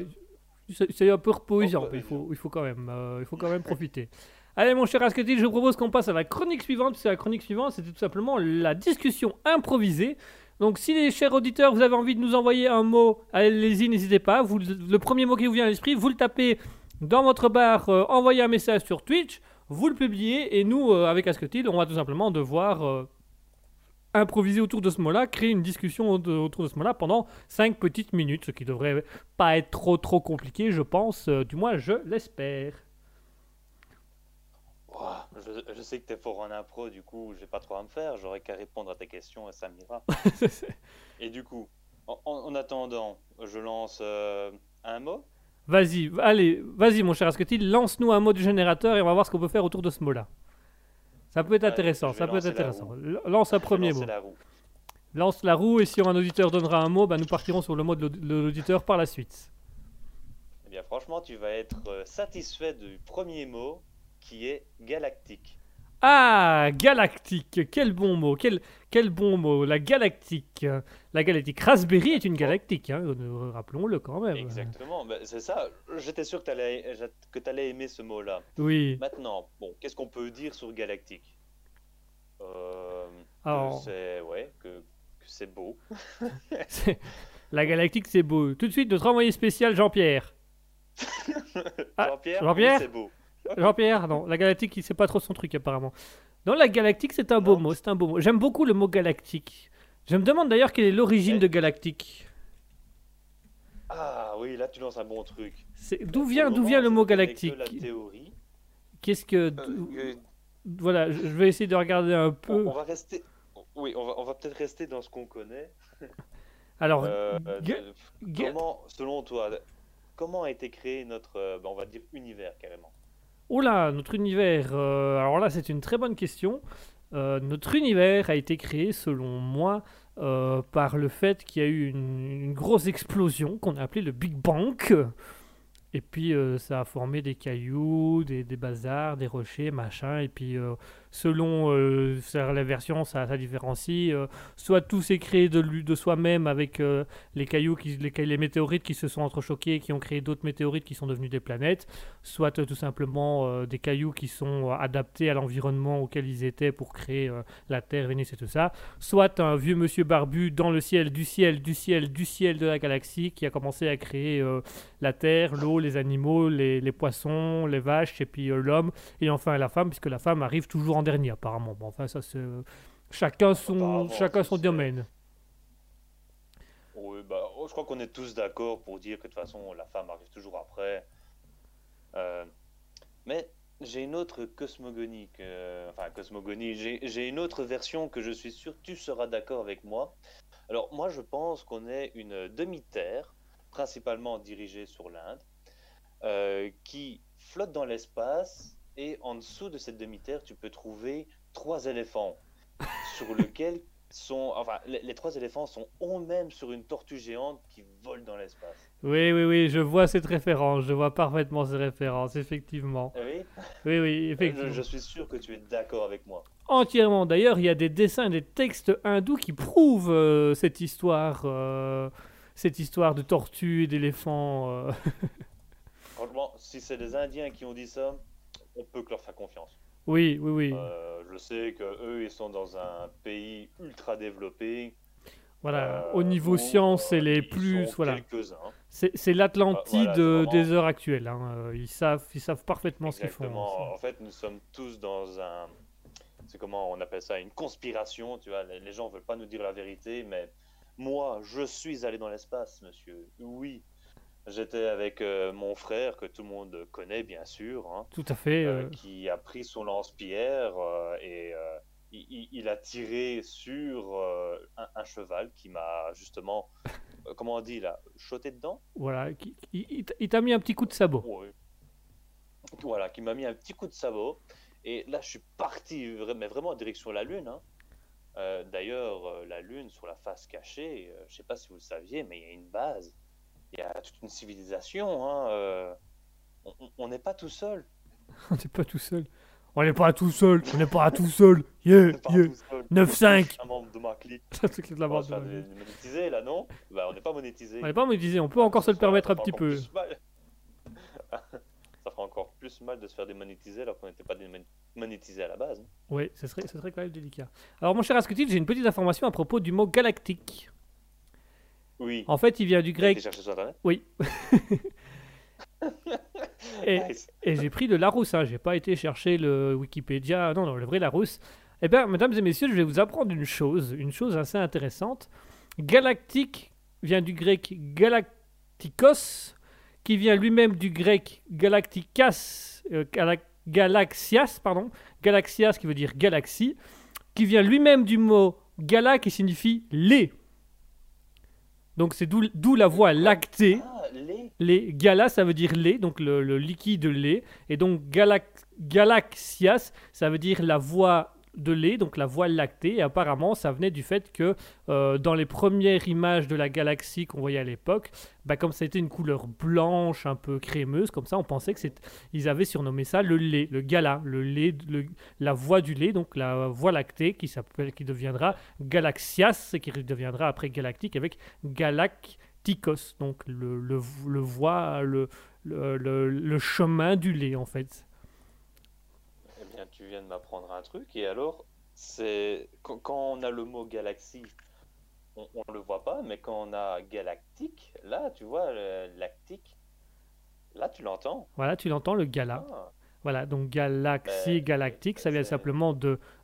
c'est un peu reposant. Il faut quand même profiter. Allez, mon cher Asketil, je vous propose qu'on passe à la chronique suivante. Parce que la chronique suivante, c'était tout simplement la discussion improvisée. Donc, si les chers auditeurs, vous avez envie de nous envoyer un mot, allez-y, n'hésitez pas. Vous, le premier mot qui vous vient à l'esprit, vous le tapez dans votre barre, envoyez un message sur Twitch. Vous le publiez et nous, avec Asketil, on va tout simplement devoir improviser autour de ce mot-là, créer une discussion autour de ce mot-là pendant 5 petites minutes, ce qui ne devrait pas être trop compliqué, je pense, du moins je l'espère. Oh, je sais que tu es fort en impro, du coup, j'ai pas trop à me faire, j'aurais qu'à répondre à tes questions et ça m'ira. Et du coup, en attendant, je lance un mot. Vas-y, allez, vas-y mon cher Asketil, lance-nous un mot du générateur et on va voir ce qu'on peut faire autour de ce mot-là. Ça peut être intéressant, ça peut être intéressant. Lance un premier mot. Lance la roue et si un auditeur donnera un mot, bah, nous partirons sur le mot de l'auditeur par la suite. Eh bien franchement, tu vas être satisfait du premier mot qui est galactique. Ah, galactique, quel bon mot, quel bon mot, la galactique. La galactique, Raspberry est une galactique, hein, rappelons-le quand même. Exactement, bah, c'est ça, j'étais sûr que tu allais aimer ce mot-là. Oui. Maintenant, bon, qu'est-ce qu'on peut dire sur galactique? Que c'est beau. La galactique, c'est beau. Tout de suite, notre envoyé spécial, Jean-Pierre. Jean-Pierre, c'est beau. Jean-Pierre, non, la galactique, il sait pas trop son truc apparemment. Non, la galactique, c'est un beau mot, c'est un beau mot. J'aime beaucoup le mot galactique. Je me demande d'ailleurs quelle est l'origine de galactique. Ah oui, là tu lances un bon truc. D'où vient le mot galactique? La théorie. Qu'est-ce que... Voilà, je vais essayer de regarder un peu. On va rester... Oui, on va peut-être rester dans ce qu'on connaît. Alors, comment, selon toi, comment a été créé notre, on va dire, univers carrément? Oh là, notre univers, alors là c'est une très bonne question. Notre univers a été créé, selon moi, par le fait qu'il y a eu une grosse explosion qu'on a appelée le Big Bang. Et puis ça a formé des cailloux, des bazars, des rochers, machin. Et puis selon la version, ça différencie. Soit tout s'est créé de soi-même avec les cailloux, les météorites qui se sont entrechoqués, qui ont créé d'autres météorites qui sont devenues des planètes. Soit tout simplement des cailloux qui sont adaptés à l'environnement auquel ils étaient pour créer la Terre, Vénus et tout ça. Soit un vieux monsieur barbu dans le ciel, du ciel de la galaxie qui a commencé à créer la Terre, l'eau, les animaux, les poissons, les vaches, et puis l'homme, et enfin la femme, puisque la femme arrive toujours en dernier apparemment. Bon, enfin, ça c'est chacun son domaine. Oui, bah, je crois qu'on est tous d'accord pour dire que de toute façon la femme arrive toujours après. Mais j'ai une autre cosmogonie, j'ai une autre version que je suis sûr tu seras d'accord avec moi. Alors moi je pense qu'on est une demi-terre, principalement dirigée sur l'Inde, qui flotte dans l'espace, et en dessous de cette demi-terre, tu peux trouver 3 éléphants, sur lesquels sont... Enfin, les 3 éléphants sont eux-mêmes sur une tortue géante qui vole dans l'espace. Oui, je vois cette référence, je vois parfaitement cette référence, effectivement. Oui, effectivement. Je suis sûr que tu es d'accord avec moi. Entièrement, d'ailleurs, il y a des dessins, des textes hindous qui prouvent cette histoire de tortues et d'éléphants. Franchement, si c'est des Indiens qui ont dit ça, on peut que leur faire confiance. Oui. Je sais qu'eux, ils sont dans un pays ultra développé. Voilà, au niveau science, c'est les plus... Voilà. C'est l'Atlantide des heures actuelles. Hein. Ils savent parfaitement exactement ce qu'ils font. En fait, nous sommes tous dans un... C'est comment on appelle ça? Une conspiration, tu vois. Les gens ne veulent pas nous dire la vérité, mais... Moi, je suis allé dans l'espace, monsieur. Oui. J'étais avec mon frère, que tout le monde connaît bien sûr, hein, tout à fait, qui a pris son lance-pierre et il a tiré sur un cheval qui m'a justement, comment on dit là, shoté dedans. Voilà, il t'a mis un petit coup de sabot. Oui. Voilà, qui m'a mis un petit coup de sabot. Et là, je suis parti, mais vraiment en direction de la Lune. Hein. D'ailleurs, la Lune, sur la face cachée, je ne sais pas si vous le saviez, mais il y a une base. Il y a toute une civilisation. Hein, on n'est pas tout seul. On n'est pas tout seul. On n'est pas tout seul. On n'est pas tout seul. Yeah, yeah. 9-5. Un membre de ma clique. De la on va se faire monétiser, là, non? Bah, on n'est pas monétisé. On n'est pas monétisé. On peut encore se le permettre un petit peu. Ça ferait encore plus mal de se faire démonétiser alors qu'on n'était pas démonétisé à la base. Oui, ce serait quand même délicat. Alors, mon cher Asketil, j'ai une petite information à propos du mot galactique. Oui. En fait, il vient du grec. Tu as cherché sur Internet ? Oui. Et j'ai pris le Larousse. Hein. Je n'ai pas été chercher le Wikipédia. Non, non, le vrai Larousse. Eh bien, mesdames et messieurs, je vais vous apprendre une chose assez intéressante. Galactique vient du grec galacticos, qui vient lui-même du grec galaxias, qui veut dire galaxie, qui vient lui-même du mot gala, qui signifie les. Donc c'est d'où la voie lactée. Ah, les. Gala, ça veut dire lait, donc le liquide lait. Et donc galaxias, ça veut dire la voie de lait, donc la voie lactée. Et apparemment, ça venait du fait que dans les premières images de la galaxie qu'on voyait à l'époque, bah, comme ça était une couleur blanche, un peu crémeuse, comme ça, on pensait qu'ils avaient surnommé ça le lait, le gala, la voie du lait, donc la voie lactée qui deviendra Galaxias et qui deviendra après galactique avec Galacticos, donc le chemin du lait en fait. Tu viens de m'apprendre un truc, et alors, c'est quand on a le mot galaxie, on le voit pas, mais quand on a galactique, là, tu vois, lactique, là, tu l'entends. Voilà, tu l'entends, le gala. Ah. Voilà, donc galaxie, galactique, ça vient simplement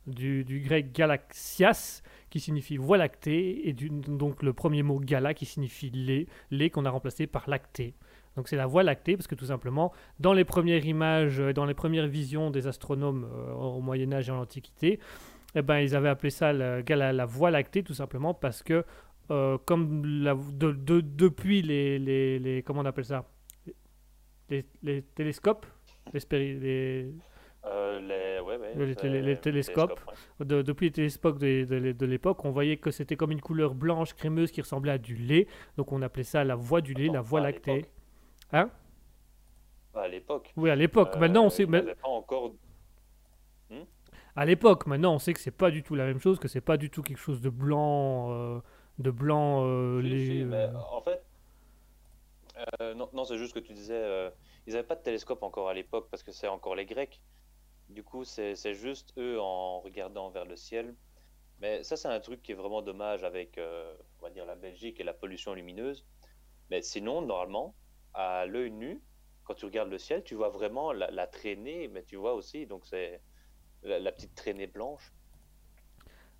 du grec galaxias, qui signifie voie lactée, et donc le premier mot gala qui signifie lait qu'on a remplacé par lactée. Donc c'est la voie lactée parce que tout simplement, dans les premières images, dans les premières visions des astronomes au Moyen-Âge et en l'Antiquité, eh ben, ils avaient appelé ça la voie lactée tout simplement parce que comme depuis les comment on appelle ça, les télescopes, les télescopes, ouais. Depuis les télescopes de l'époque, on voyait que c'était comme une couleur blanche crémeuse qui ressemblait à du lait, donc on appelait ça la voie du lait, la voie lactée. Hein? À l'époque. Oui, à l'époque. Maintenant, on sait. Pas encore. À l'époque, maintenant, on sait que c'est pas du tout la même chose, que c'est pas du tout quelque chose de blanc, en fait, non, c'est juste que tu disais, ils avaient pas de télescope encore à l'époque parce que c'est encore les Grecs. Du coup, c'est juste eux en regardant vers le ciel. Mais ça, c'est un truc qui est vraiment dommage avec, on va dire, la Belgique et la pollution lumineuse. Mais sinon, normalement, à l'œil nu, quand tu regardes le ciel, tu vois vraiment la traînée, mais tu vois aussi, donc c'est la petite traînée blanche.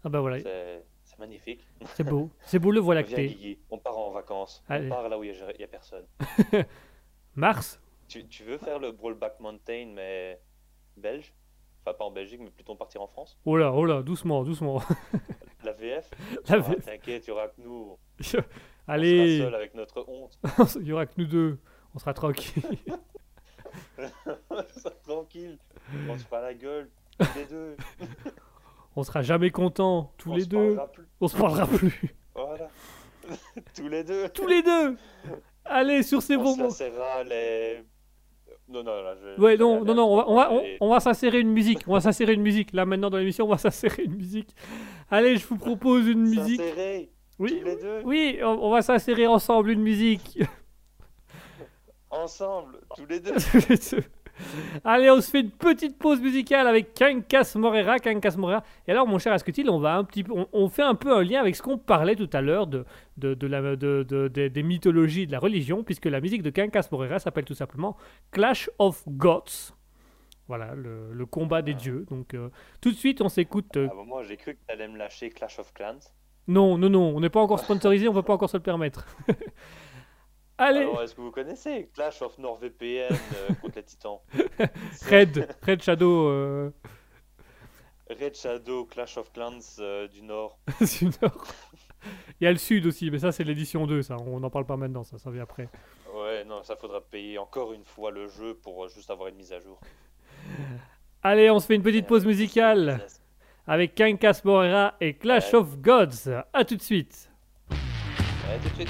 Ah ben voilà. C'est magnifique. C'est beau le Voie lactée. On part en vacances. Allez. On part là où il n'y a personne. Mars. Tu veux faire le Brollback Mountain, mais belge? Enfin, pas en Belgique, mais plutôt partir en France? Oh là, doucement, doucement. La VF? Ah, t'inquiète, il y aura que nous. Allez. On sera seul avec notre honte. Il n'y aura que nous deux. On sera tranquille. On sera tranquille. On se fera la gueule, tous les deux. On sera jamais contents, tous les deux. On se parlera plus. Voilà. Tous les deux. Tous les deux. Allez, sur ces bons mots. On s'assérera les... on va s'insérer une musique. On va s'insérer une musique. Là, maintenant, dans l'émission, on va s'insérer une musique. Allez, je vous propose une musique. S'insérer. Oui, les deux. Oui, on va s'insérer ensemble une musique. Ensemble, tous les deux. Allez, on se fait une petite pause musicale avec Kankas Morera, Kankas Morera. Et alors, mon cher Asketil, on fait un peu un lien avec ce qu'on parlait tout à l'heure des mythologies de la religion, puisque la musique de Kankas Morera s'appelle tout simplement Clash of Gods. Voilà, le combat des dieux. Donc, tout de suite, on s'écoute. À un moment, j'ai cru que tu allais me lâcher Clash of Clans. Non, on n'est pas encore sponsorisé, on ne peut pas encore se le permettre. Allez. Alors, est-ce que vous connaissez Clash of NordVPN contre les Titans? Red Shadow... Red Shadow, Clash of Clans du Nord. Du Nord. Il y a le Sud aussi, mais ça c'est l'édition 2, ça. On n'en parle pas maintenant, ça vient après. Ouais, non, ça faudra payer encore une fois le jeu pour juste avoir une mise à jour. Allez, on se fait une petite pause musicale avec Kankas Morera et Clash of Gods. A tout de suite. Ouais, tout de suite.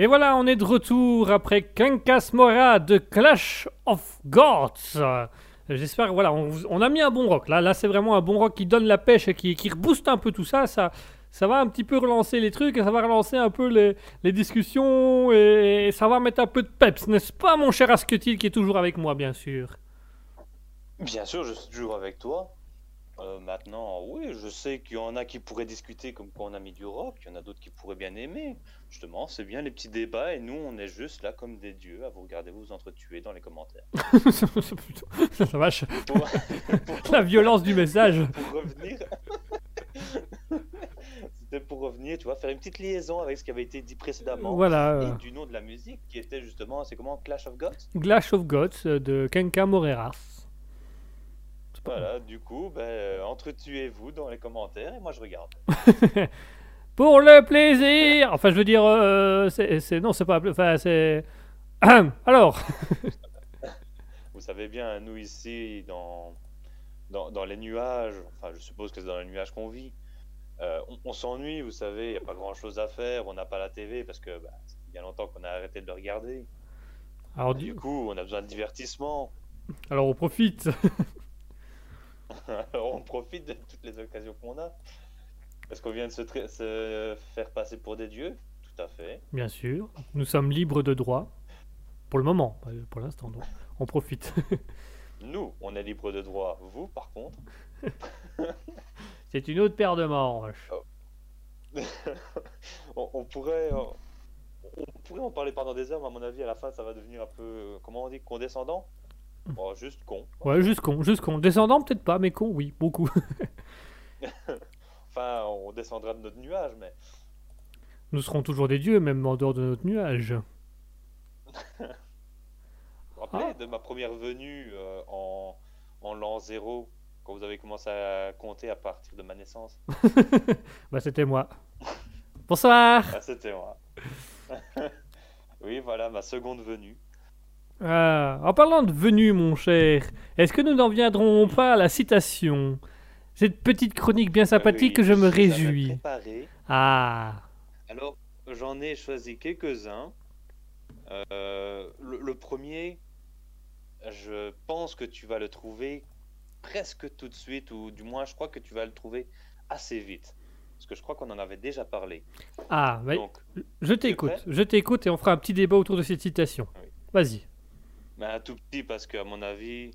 Et voilà, on est de retour après Kankas Morera de Clash of Gods. J'espère, voilà, on a mis un bon rock. Là c'est vraiment un bon rock qui donne la pêche et qui rebooste un peu tout ça. Ça va un petit peu relancer les trucs, et ça va relancer un peu les discussions et ça va mettre un peu de peps, n'est-ce pas, mon cher Asketil, qui est toujours avec moi, bien sûr. Bien sûr, je suis toujours avec toi. Maintenant, oui, je sais qu'il y en a qui pourraient discuter comme quoi on a mis du rock, il y en a d'autres qui pourraient bien aimer. Justement, c'est bien les petits débats et nous, on est juste là comme des dieux à vous regarder vous entretuer dans les commentaires. Ça vache. La violence du message. C'était pour pour revenir, tu vois, faire une petite liaison avec ce qui avait été dit précédemment, voilà, et du nom de la musique qui était justement, c'est comment, Clash of Gods? Clash of Gods de Kankas Morera. Voilà, du coup, ben, entretuez-vous dans les commentaires et moi je regarde. Pour le plaisir. Enfin, je veux dire, c'est non, c'est pas. Enfin, c'est. Alors. Vous savez bien, nous ici, dans les nuages, enfin, je suppose que c'est dans les nuages qu'on vit. On s'ennuie, vous savez, il n'y a pas grand-chose à faire, on n'a pas la TV parce que bah, c'est bien longtemps qu'on a arrêté de le regarder. Alors, du coup, on a besoin de divertissement. Alors, on profite. Alors, on profite de toutes les occasions qu'on a. Est-ce qu'on vient de se faire passer pour des dieux? Tout à fait. Bien sûr. Nous sommes libres de droit. Pour le moment. Pour l'instant, on profite. Nous, on est libres de droit. Vous, par contre. C'est une autre paire de manches. Oh. on pourrait en parler pendant des heures, mais à mon avis, à la fin, ça va devenir un peu, comment on dit, condescendant. Oh, juste con. Ouais, juste con. Descendant, peut-être pas, mais con, oui, beaucoup. Enfin, on descendra de notre nuage, mais... Nous serons toujours des dieux, même en dehors de notre nuage. Vous vous rappelez de ma première venue en l'an 0, quand vous avez commencé à compter à partir de ma naissance? Bah, c'était moi. Bonsoir. Bah, c'était moi. Oui, voilà, ma seconde venue. Ah, en parlant de venue, mon cher, est-ce que nous n'en viendrons pas à la citation? Cette petite chronique bien sympathique, oui, que je me réjouis. Ah. Alors, j'en ai choisi quelques-uns. Le premier, je pense que tu vas le trouver presque tout de suite, ou du moins, je crois que tu vas le trouver assez vite. Parce que je crois qu'on en avait déjà parlé. Ah, oui. Donc, je t'écoute et on fera un petit débat autour de cette citation. Oui. Vas-y. Bah, un tout petit, parce qu'à mon avis,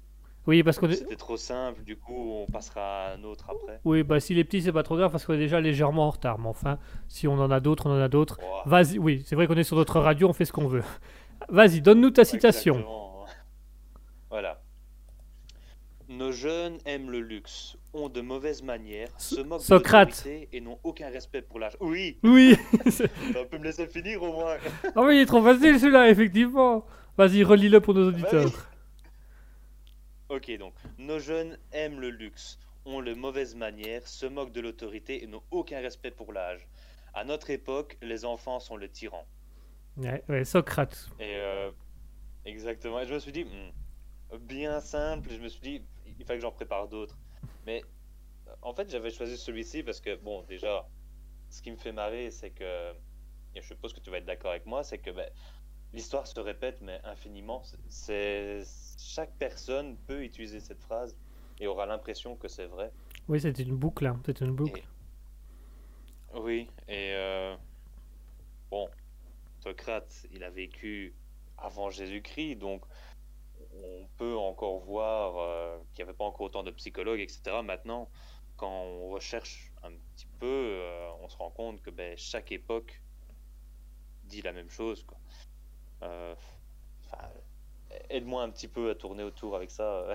oui, parce que c'était trop simple, du coup on passera à un autre après. Oui, bah si les petits, c'est pas trop grave, parce qu'on est déjà légèrement en retard, mais enfin, si on en a d'autres, on en a d'autres. Wow. Vas-y, oui, c'est vrai qu'on est sur notre radio, on fait ce qu'on veut. Vas-y, donne-nous ta citation. Exactement. Voilà. Nos jeunes aiment le luxe, ont de mauvaises manières, se moquent de l'autorité et n'ont aucun respect pour l'âge. Oui. Oui. On peut me laisser finir au moins. Non mais il est trop facile celui-là, effectivement. Vas-y, relis-le pour nos auditeurs. Bah, ok, donc, nos jeunes aiment le luxe, ont de mauvaises manières, se moquent de l'autorité et n'ont aucun respect pour l'âge. À notre époque, les enfants sont le tyran. Ouais, Socrate. Et exactement. Et je me suis dit, bien simple, je me suis dit, il fallait que j'en prépare d'autres. Mais en fait, j'avais choisi celui-ci parce que, bon, déjà, ce qui me fait marrer, c'est que, et je suppose que tu vas être d'accord avec moi, c'est que, ben, l'histoire se répète, mais infiniment. Chaque personne peut utiliser cette phrase et aura l'impression que c'est vrai. Oui, c'est une boucle, hein. C'est une boucle. Et... oui, et bon, Socrate, il a vécu avant Jésus-Christ, donc on peut encore voir qu'il n'y avait pas encore autant de psychologues, etc. Maintenant, quand on recherche un petit peu, on se rend compte que ben, chaque époque dit la même chose, quoi. Aide-moi un petit peu à tourner autour avec ça.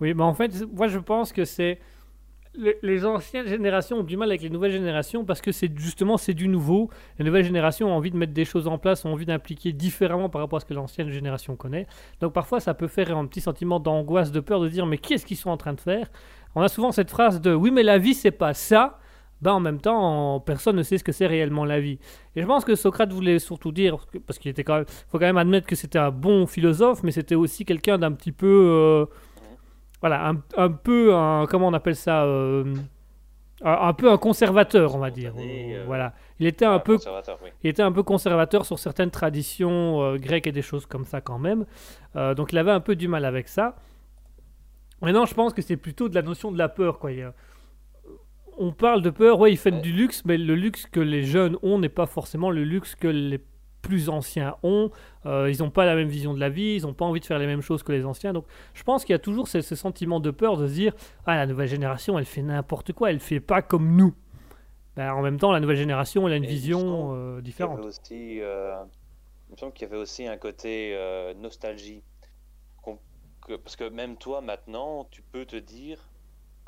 Oui, mais en fait, moi je pense que c'est... Les anciennes générations ont du mal avec les nouvelles générations parce que c'est justement du nouveau. Les nouvelles générations ont envie de mettre des choses en place, ont envie d'impliquer différemment par rapport à ce que l'ancienne génération connaît. Donc parfois ça peut faire un petit sentiment d'angoisse, de peur, de dire mais qu'est-ce qu'ils sont en train de faire? On a souvent cette phrase de oui mais la vie c'est pas ça. Ben en même temps, personne ne sait ce que c'est réellement la vie. Et je pense que Socrate voulait surtout dire, parce qu'il était quand même, faut quand même admettre que c'était un bon philosophe, mais c'était aussi quelqu'un d'un petit peu, voilà, un peu, comment on appelle ça, un peu un conservateur, on va dire. Voilà, il était un peu, oui. Il était un peu conservateur sur certaines traditions grecques et des choses comme ça quand même. Donc il avait un peu du mal avec ça. Maintenant, je pense que c'est plutôt de la notion de la peur, quoi. On parle de peur, ouais, ils font du luxe, mais le luxe que les jeunes ont n'est pas forcément le luxe que les plus anciens ont. Ils n'ont pas la même vision de la vie, ils n'ont pas envie de faire les mêmes choses que les anciens. Donc, je pense qu'il y a toujours ce sentiment de peur de se dire « Ah, la nouvelle génération, elle fait n'importe quoi, elle ne fait pas comme nous. » Ben, en même temps, la nouvelle génération, elle a une vision différente. Il me semble qu'il y avait aussi un côté nostalgie. Parce que même toi, maintenant, tu peux te dire...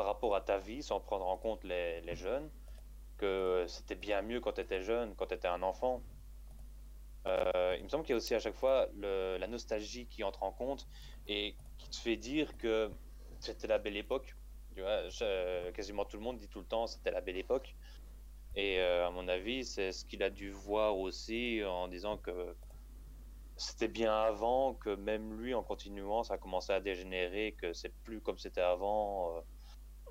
par rapport à ta vie, sans prendre en compte les jeunes, que c'était bien mieux quand tu étais jeune, quand tu étais un enfant. Il me semble qu'il y a aussi à chaque fois la nostalgie qui entre en compte et qui te fait dire que c'était la belle époque. Tu vois, quasiment tout le monde dit tout le temps c'était la belle époque. Et à mon avis, c'est ce qu'il a dû voir aussi en disant que c'était bien avant, que même lui, en continuant, ça a commencé à dégénérer, que c'est plus comme c'était avant.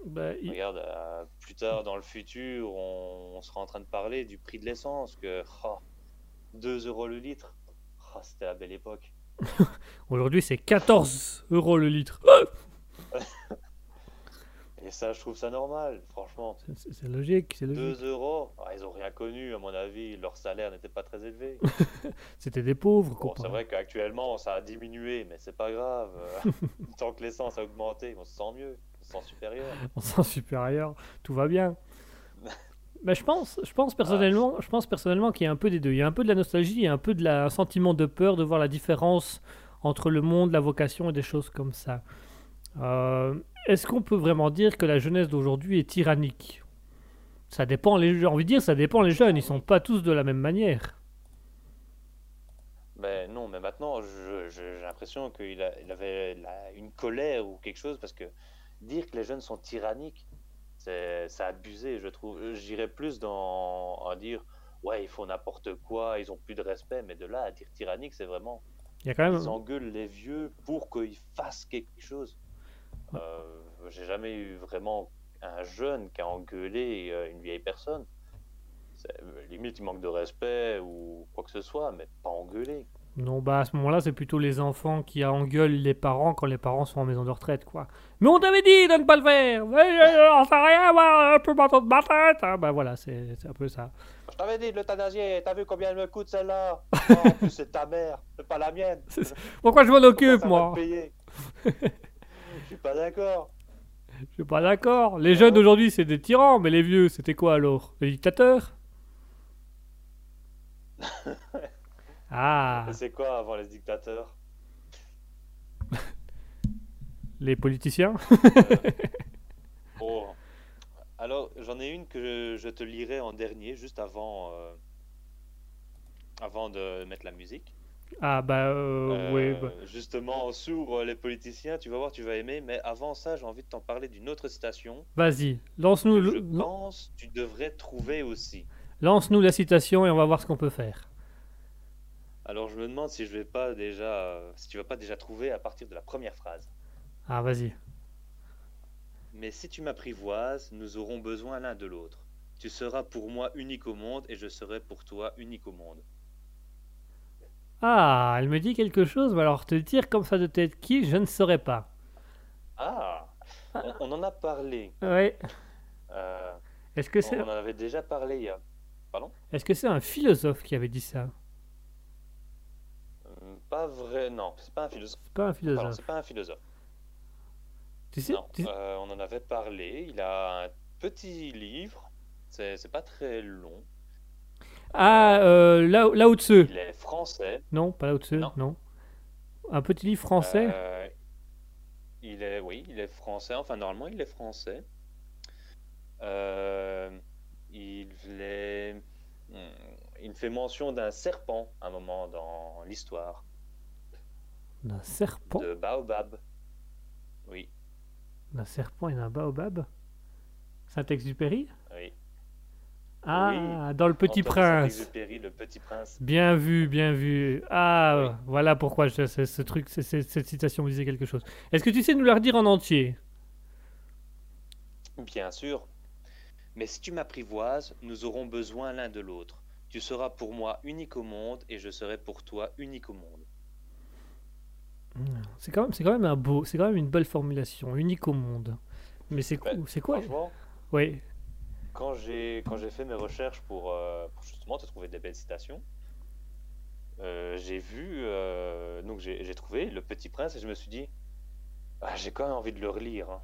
Regarde, plus tard dans le futur, on sera en train de parler du prix de l'essence, que 2 € le litre, c'était la belle époque. Aujourd'hui, c'est 14 € le litre. Et ça, je trouve ça normal, franchement. C'est logique, c'est logique. 2 €, ils n'ont rien connu, à mon avis. Leur salaire n'était pas très élevé. C'était des pauvres, quoi. Bon, c'est vrai qu'actuellement, ça a diminué, mais c'est pas grave. Tant que l'essence a augmenté, on se sent mieux, on se sent supérieur. On se sent supérieur, tout va bien. Mais je pense personnellement qu'il y a un peu des deux. Il y a un peu de la nostalgie, il y a un peu de un sentiment de peur de voir la différence entre le monde, la vocation et des choses comme ça. Est-ce qu'on peut vraiment dire que la jeunesse d'aujourd'hui est tyrannique? Ça dépend, j'ai envie de dire, ça dépend les jeunes, ils sont pas tous de la même manière. Ben non, mais maintenant, j'ai l'impression qu'il avait une colère ou quelque chose, parce que dire que les jeunes sont tyranniques, c'est abusé, je trouve. J'irais plus à dire, ouais, ils font n'importe quoi, ils ont plus de respect, mais de là à dire tyrannique, c'est vraiment... Ils engueulent les vieux pour qu'ils fassent quelque chose. J'ai jamais eu vraiment un jeune qui a engueulé une vieille personne. Limite, il manque de respect ou quoi que ce soit, mais pas engueuler. Non, bah à ce moment-là, c'est plutôt les enfants qui engueulent les parents quand les parents sont en maison de retraite, quoi. Mais on t'avait dit de ne pas le faire. On sait rien, moi, un peu bâton de ma tête. Hein, bah voilà, c'est un peu ça. Je t'avais dit de l'euthanasier, t'as vu combien elle me coûte celle-là? Oh, en plus, c'est ta mère, c'est pas la mienne. Pourquoi je m'en occupe, moi? Je suis pas d'accord. Je suis pas d'accord. Les jeunes d'aujourd'hui, c'est des tyrans, mais les vieux, c'était quoi alors? Les dictateurs? Ah. C'est quoi avant les dictateurs? Les politiciens. Bon. Alors, j'en ai une que je te lirai en dernier, juste avant de mettre la musique. Ah bah oui. Bah. Justement, sur les politiciens, tu vas voir, tu vas aimer. Mais avant ça, j'ai envie de t'en parler d'une autre citation. Vas-y, lance-nous. Je pense tu devrais trouver aussi. Lance-nous la citation et on va voir ce qu'on peut faire. Alors je me demande si tu vas pas déjà trouver à partir de la première phrase. Ah vas-y. Mais si tu m'apprivoises, nous aurons besoin l'un de l'autre. Tu seras pour moi unique au monde et je serai pour toi unique au monde. Ah, elle me dit quelque chose, mais alors te dire comme ça de tête qui, je ne saurais pas. Ah, on en a parlé. Oui. Est-ce que c'est... On en avait déjà parlé il y a... Pardon? Est-ce que c'est un philosophe qui avait dit ça? Pas vrai, non, c'est pas un philosophe. C'est pas un philosophe. Pardon, c'est pas un philosophe. Tu sais, non, on en avait parlé. Il a un petit livre. C'est pas très long. Ah, Lao Tzu. Il est français. Non, pas Lao Tzu. Non. Un petit livre français. Il est français. Enfin, normalement, il est français. Il fait mention d'un serpent à un moment dans l'histoire. D'un serpent? De baobab. Oui. D'un serpent et d'un baobab? Saint-Exupéry? Oui. Ah, oui. Dans Le Petit Prince. Saint-Exupéry, Le Petit Prince. Bien vu, bien vu. Ah, oui. Voilà pourquoi cette citation me disait quelque chose. Est-ce que tu sais nous la redire en entier? Bien sûr. Mais si tu m'apprivoises, nous aurons besoin l'un de l'autre. Tu seras pour moi unique au monde et je serai pour toi unique au monde. C'est quand même une belle formulation, unique au monde. Mais c'est quoi? Franchement, oui. Quand j'ai fait mes recherches pour justement te trouver des belles citations, j'ai vu donc j'ai trouvé Le Petit Prince et je me suis dit j'ai quand même envie de le relire. Hein.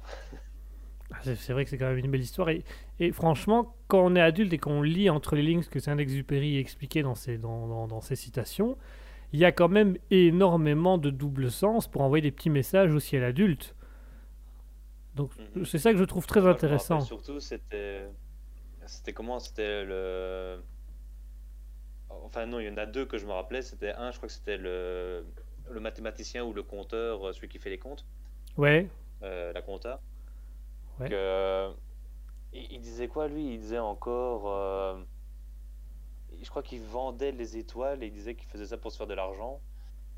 C'est vrai que c'est quand même une belle histoire et franchement, quand on est adulte et qu'on lit entre les lignes ce que Saint-Exupéry expliquait dans ses citations, il y a quand même énormément de double sens pour envoyer des petits messages aussi à l'adulte. Donc c'est ça que je trouve très intéressant. Surtout, c'était C'était comment? C'était le... Enfin non, il y en a deux que je me rappelais. C'était un, je crois que c'était le mathématicien ou le compteur, celui qui fait les comptes. Ouais. La compta. Ouais. Il disait quoi lui? Il disait encore... je crois qu'il vendait les étoiles et il disait qu'il faisait ça pour se faire de l'argent.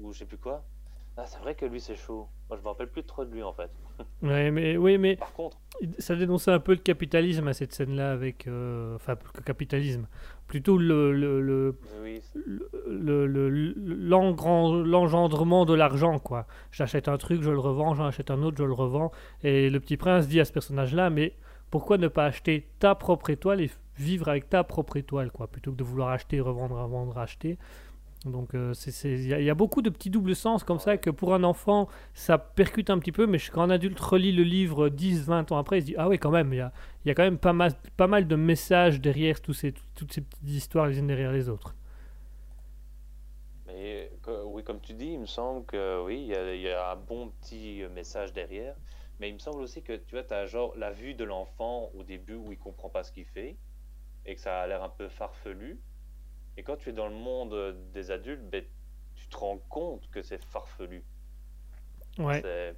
Ou je sais plus quoi. Ah, c'est vrai que lui c'est chaud. Moi je me rappelle plus trop de lui en fait. Ouais, mais, oui, mais par contre, ça dénonçait un peu le capitalisme à cette scène-là avec, enfin, le capitalisme, plutôt l'engendrement de l'argent quoi. J'achète un truc, je le revends, j'en achète un autre, je le revends. Et le petit prince dit à ce personnage-là, mais pourquoi ne pas acheter ta propre étoile et vivre avec ta propre étoile quoi, plutôt que de vouloir acheter, revendre, revendre, acheter. Donc il y a beaucoup de petits doubles sens comme ça que pour un enfant ça percute un petit peu, mais quand un adulte relit le livre 10-20 ans après, il se dit ah oui quand même, il y a quand même pas mal de messages derrière toutes ces petites histoires les unes derrière les autres. Mais oui, comme tu dis, il me semble que oui, il y a un bon petit message derrière, mais il me semble aussi que tu vois, tu as genre la vue de l'enfant au début où il comprend pas ce qu'il fait et que ça a l'air un peu farfelu. Et quand tu es dans le monde des adultes, ben, tu te rends compte que c'est farfelu. Ouais. C'est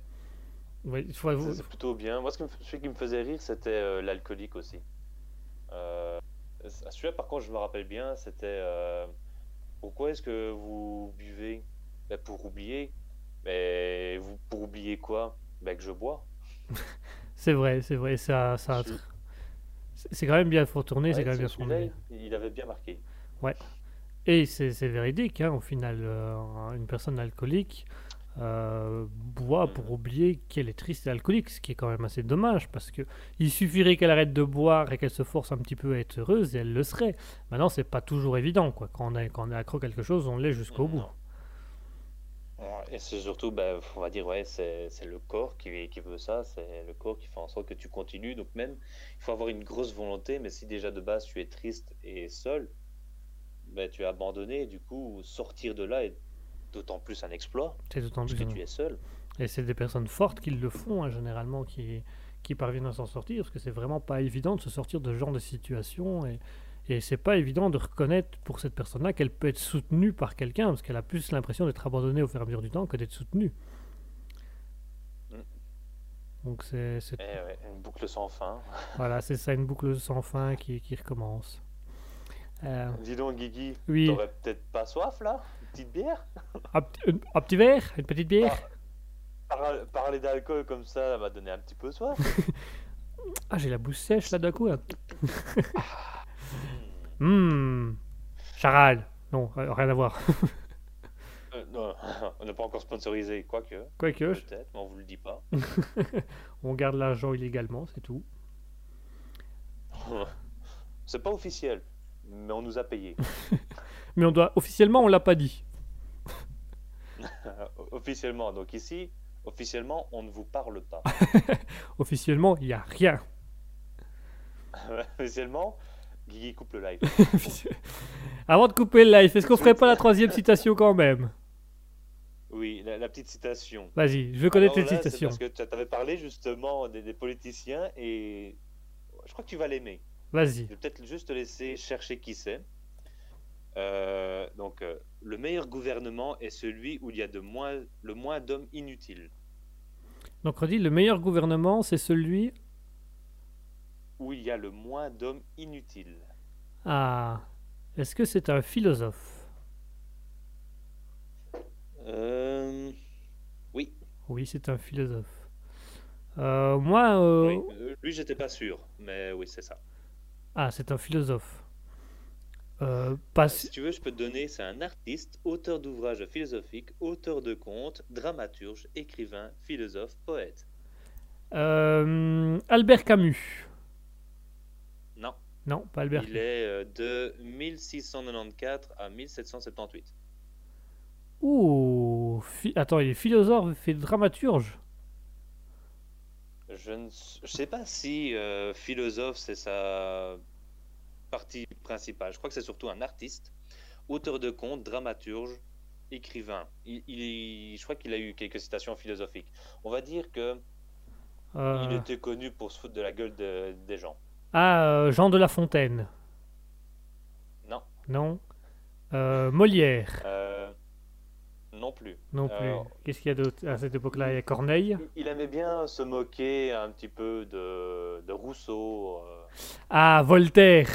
ouais, plutôt bien. Moi, celui qui me faisait rire, c'était l'alcoolique aussi. Celui-là, par contre, je me rappelle bien, c'était pourquoi est-ce que vous buvez? Ben, pour oublier. Mais pour oublier quoi? Ben, que je bois. C'est vrai, c'est vrai. Ça... C'est quand même bien retourné. Ouais, c'est quand même bien tourné. Il avait bien marqué. Ouais, et c'est véridique, hein, au final, une personne alcoolique boit pour oublier qu'elle est triste et alcoolique, ce qui est quand même assez dommage, parce qu'il suffirait qu'elle arrête de boire et qu'elle se force un petit peu à être heureuse, et elle le serait. Maintenant, c'est pas toujours évident, quoi. Quand on est accro à quelque chose, on l'est jusqu'au bout. Et c'est surtout, ben, on va dire, ouais, c'est le corps qui veut ça, c'est le corps qui fait en sorte que tu continues, donc même, il faut avoir une grosse volonté, mais si déjà de base tu es triste et seul, ben, tu es abandonné, du coup, sortir de là est d'autant plus un exploit, parce que tu es seul. Et c'est des personnes fortes qui le font, hein, généralement, qui parviennent à s'en sortir, parce que c'est vraiment pas évident de se sortir de ce genre de situation, et c'est pas évident de reconnaître pour cette personne-là qu'elle peut être soutenue par quelqu'un, parce qu'elle a plus l'impression d'être abandonnée au fur et à mesure du temps que d'être soutenue. Donc c'est... Ouais, une boucle sans fin. Voilà, c'est ça, une boucle sans fin qui recommence. Dis donc, Guigui, oui. T'aurais peut-être pas soif là? Une petite bière? Un petit verre? Une petite bière? Parler d'alcool comme ça m'a donné un petit peu soif. Ah, j'ai la bouche sèche là d'un coup. Là. Charal. Non, rien à voir. Non, on n'a pas encore sponsorisé, quoique. Quoique. Peut-être, mais on vous le dit pas. On garde l'argent illégalement, c'est tout. C'est pas officiel. Mais on nous a payé. Mais on doit... Officiellement, on l'a pas dit. Officiellement. Donc ici, officiellement, on ne vous parle pas. Officiellement, il n'y a rien. Officiellement, Guigui coupe le live. Avant de couper le live, est-ce qu'on ferait pas la troisième citation quand même? Oui, la petite citation. Vas-y, je veux connaître les citations. Parce que tu avais parlé justement des politiciens et je crois que tu vas l'aimer. Vas-y. Je vais peut-être juste te laisser chercher qui c'est. Donc, le meilleur gouvernement est celui où il y a le moins d'hommes inutiles. Donc, redis, le meilleur gouvernement, c'est celui où il y a le moins d'hommes inutiles. Ah, est-ce que c'est un philosophe? Oui. Oui, c'est un philosophe. Moi... Oui, lui, j'étais pas sûr, mais oui, c'est ça. Ah, c'est un philosophe. Si tu veux, je peux te donner, c'est un artiste, auteur d'ouvrages philosophiques, auteur de contes, dramaturge, écrivain, philosophe, poète. Albert Camus. Non. Non, pas Albert Camus. Il est de 1694 à 1778. Ouh, attends, il est philosophe et dramaturge? Je sais pas si philosophe, c'est sa partie principale. Je crois que c'est surtout un artiste, auteur de contes, dramaturge, écrivain. Je crois qu'il a eu quelques citations philosophiques. On va dire que il était connu pour se foutre de la gueule des gens. Ah, Jean de La Fontaine. Non. Non. Molière. Non plus. Non plus. Qu'est-ce qu'il y a d'autre à cette époque-là? Il y a Corneille. Il aimait bien se moquer un petit peu de Rousseau. Ah, Voltaire.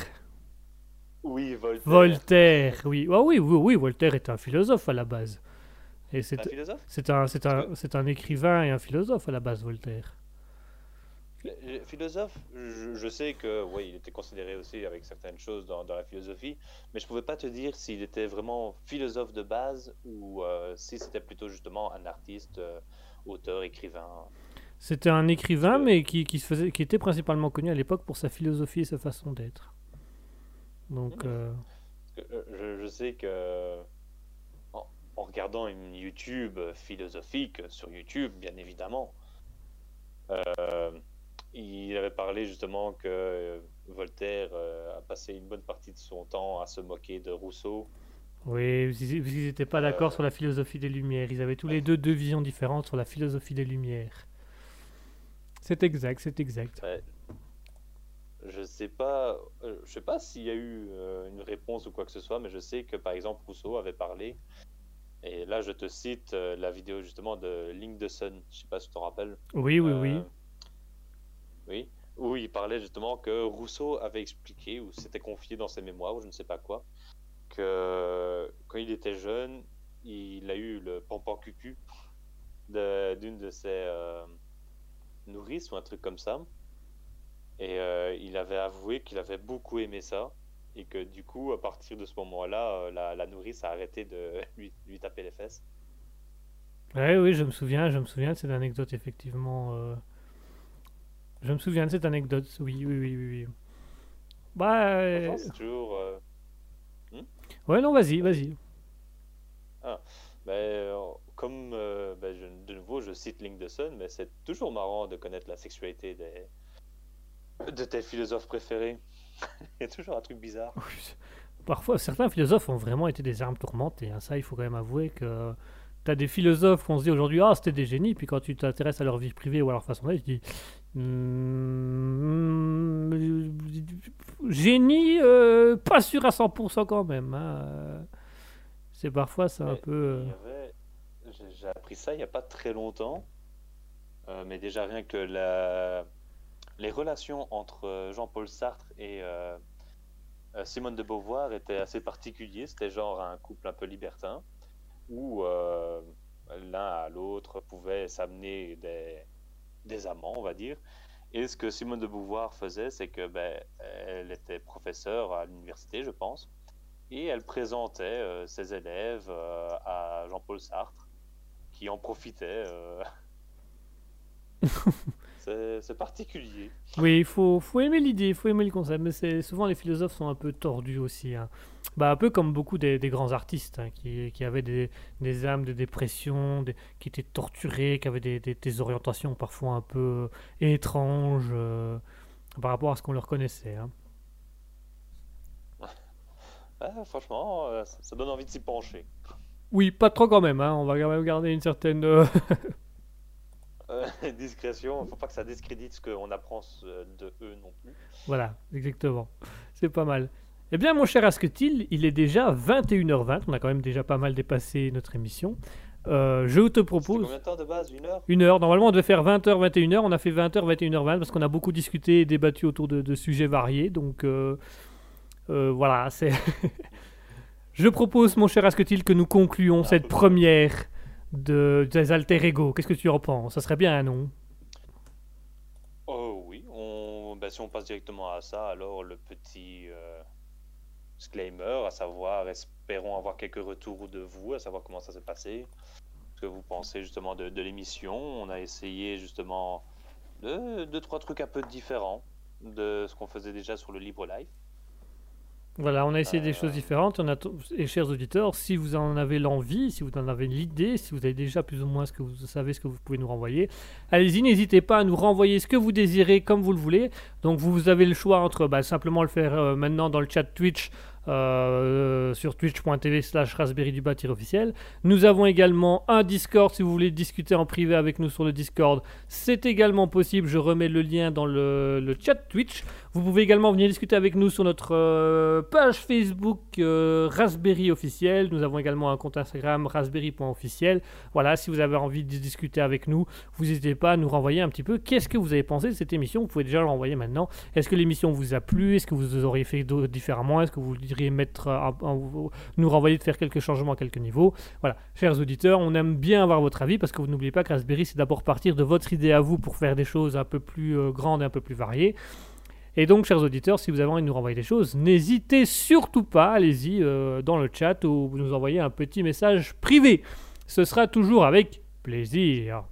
Oui, Voltaire. Voltaire, oui. Ah, oui, oui, oui, Voltaire est un philosophe à la base. Et c'est un philosophe? C'est un écrivain et un philosophe à la base, Voltaire. Philosophe, je sais que oui, il était considéré aussi avec certaines choses dans la philosophie, mais je pouvais pas te dire s'il était vraiment philosophe de base ou si c'était plutôt justement un artiste, auteur, écrivain. C'était un écrivain, mais qui était principalement connu à l'époque pour sa philosophie et sa façon d'être. Donc, je sais que en regardant une YouTube philosophique sur YouTube, bien évidemment. Il avait parlé justement que Voltaire a passé une bonne partie de son temps à se moquer de Rousseau. Oui, parce qu'ils n'étaient pas d'accord sur la philosophie des Lumières. Ils avaient tous les deux visions différentes sur la philosophie des Lumières. C'est exact, c'est exact. Ouais. Je sais pas s'il y a eu une réponse ou quoi que ce soit, mais je sais que par exemple Rousseau avait parlé. Et là, je te cite la vidéo justement de Link Desson. Je sais pas si tu t'en rappelles. Oui, oui, oui. Oui, où il parlait justement que Rousseau avait expliqué, ou s'était confié dans ses mémoires, ou je ne sais pas quoi, que quand il était jeune, il a eu le pampan cucu d'une de ses nourrices, ou un truc comme ça. Et il avait avoué qu'il avait beaucoup aimé ça, et que du coup, à partir de ce moment-là, la nourrice a arrêté de lui taper les fesses. Ouais, oui, je me souviens de cette anecdote, effectivement... Je me souviens de cette anecdote, oui. Bah... c'est toujours... ouais, non, vas-y. Ah, comme, de nouveau, je cite Link Desson, mais c'est toujours marrant de connaître la sexualité de tes philosophes préférés. Il y a toujours un truc bizarre. Parfois, certains philosophes ont vraiment été des âmes tourmentées, hein. Ça, il faut quand même avouer que... T'as des philosophes où on se dit aujourd'hui, ah, c'était des génies, puis quand tu t'intéresses à leur vie privée ou à leur façon d'être, tu dis, génie, pas sûr à 100% quand même. Hein. C'est parfois, c'est un peu... J'ai appris ça il n'y a pas très longtemps, mais déjà rien que les relations entre Jean-Paul Sartre et Simone de Beauvoir étaient assez particulières, c'était genre un couple un peu libertin. Où l'un à l'autre pouvait s'amener des amants, on va dire. Et ce que Simone de Beauvoir faisait, c'est que elle était professeure à l'université, je pense, et elle présentait ses élèves à Jean-Paul Sartre, qui en profitait. C'est particulier. Oui, il faut aimer l'idée, il faut aimer le concept, mais souvent les philosophes sont un peu tordus aussi, hein. Bah, un peu comme beaucoup des grands artistes, hein, qui avaient des âmes de dépression, qui étaient torturés, qui avaient des orientations parfois un peu étranges par rapport à ce qu'on leur connaissait. Hein. Ouais, franchement, ça donne envie de s'y pencher. Oui, pas trop quand même, hein. On va quand même garder une certaine... discrétion, faut pas que ça discrédite ce qu'on apprend de eux non plus. Voilà, exactement. C'est pas mal. Eh bien, mon cher Asketil, il est déjà 21h20. On a quand même déjà pas mal dépassé notre émission. Je te propose... Combien de temps de base? 1 heure? 1 heure. Normalement, on devait faire 20h, 21h. On a fait 20h, 21h20 parce qu'on a beaucoup discuté et débattu autour de sujets variés. Donc, voilà. Je propose, mon cher Asketil, que nous concluons cette première... des Alter Ego. Qu'est-ce que tu en penses? Ça serait bien, non? Oh oui, si on passe directement à ça, alors le petit disclaimer, à savoir, espérons avoir quelques retours de vous, à savoir comment ça s'est passé, ce que vous pensez justement de l'émission. On a essayé justement 2-3 trucs un peu différents de ce qu'on faisait déjà sur le Libre Live. Voilà, on a essayé des choses différentes. Et chers auditeurs, si vous en avez l'envie, si vous en avez l'idée, si vous avez déjà plus ou moins ce que vous savez, ce que vous pouvez nous renvoyer, allez-y, n'hésitez pas à nous renvoyer ce que vous désirez, comme vous le voulez. Donc vous avez le choix entre simplement le faire maintenant dans le chat Twitch sur twitch.tv/raspberrydubat-officiel. Nous avons également un Discord, si vous voulez discuter en privé avec nous sur le Discord, c'est également possible, je remets le lien dans le chat Twitch. Vous pouvez également venir discuter avec nous sur notre page Facebook Raspberry officiel. Nous avons également un compte Instagram raspberry.officiel. Voilà, si vous avez envie de discuter avec nous, vous n'hésitez pas à nous renvoyer un petit peu qu'est-ce que vous avez pensé de cette émission. Vous pouvez déjà le renvoyer maintenant. Est-ce que l'émission vous a plu? Est-ce que vous auriez fait différemment? Est-ce que vous diriez mettre nous renvoyer de faire quelques changements à quelques niveaux? Voilà, chers auditeurs, on aime bien avoir votre avis parce que vous n'oubliez pas que Raspberry, c'est d'abord partir de votre idée à vous pour faire des choses un peu plus grandes et un peu plus variées. Et donc, chers auditeurs, si vous avez envie de nous renvoyer des choses, n'hésitez surtout pas, allez-y dans le chat ou vous nous envoyez un petit message privé. Ce sera toujours avec plaisir.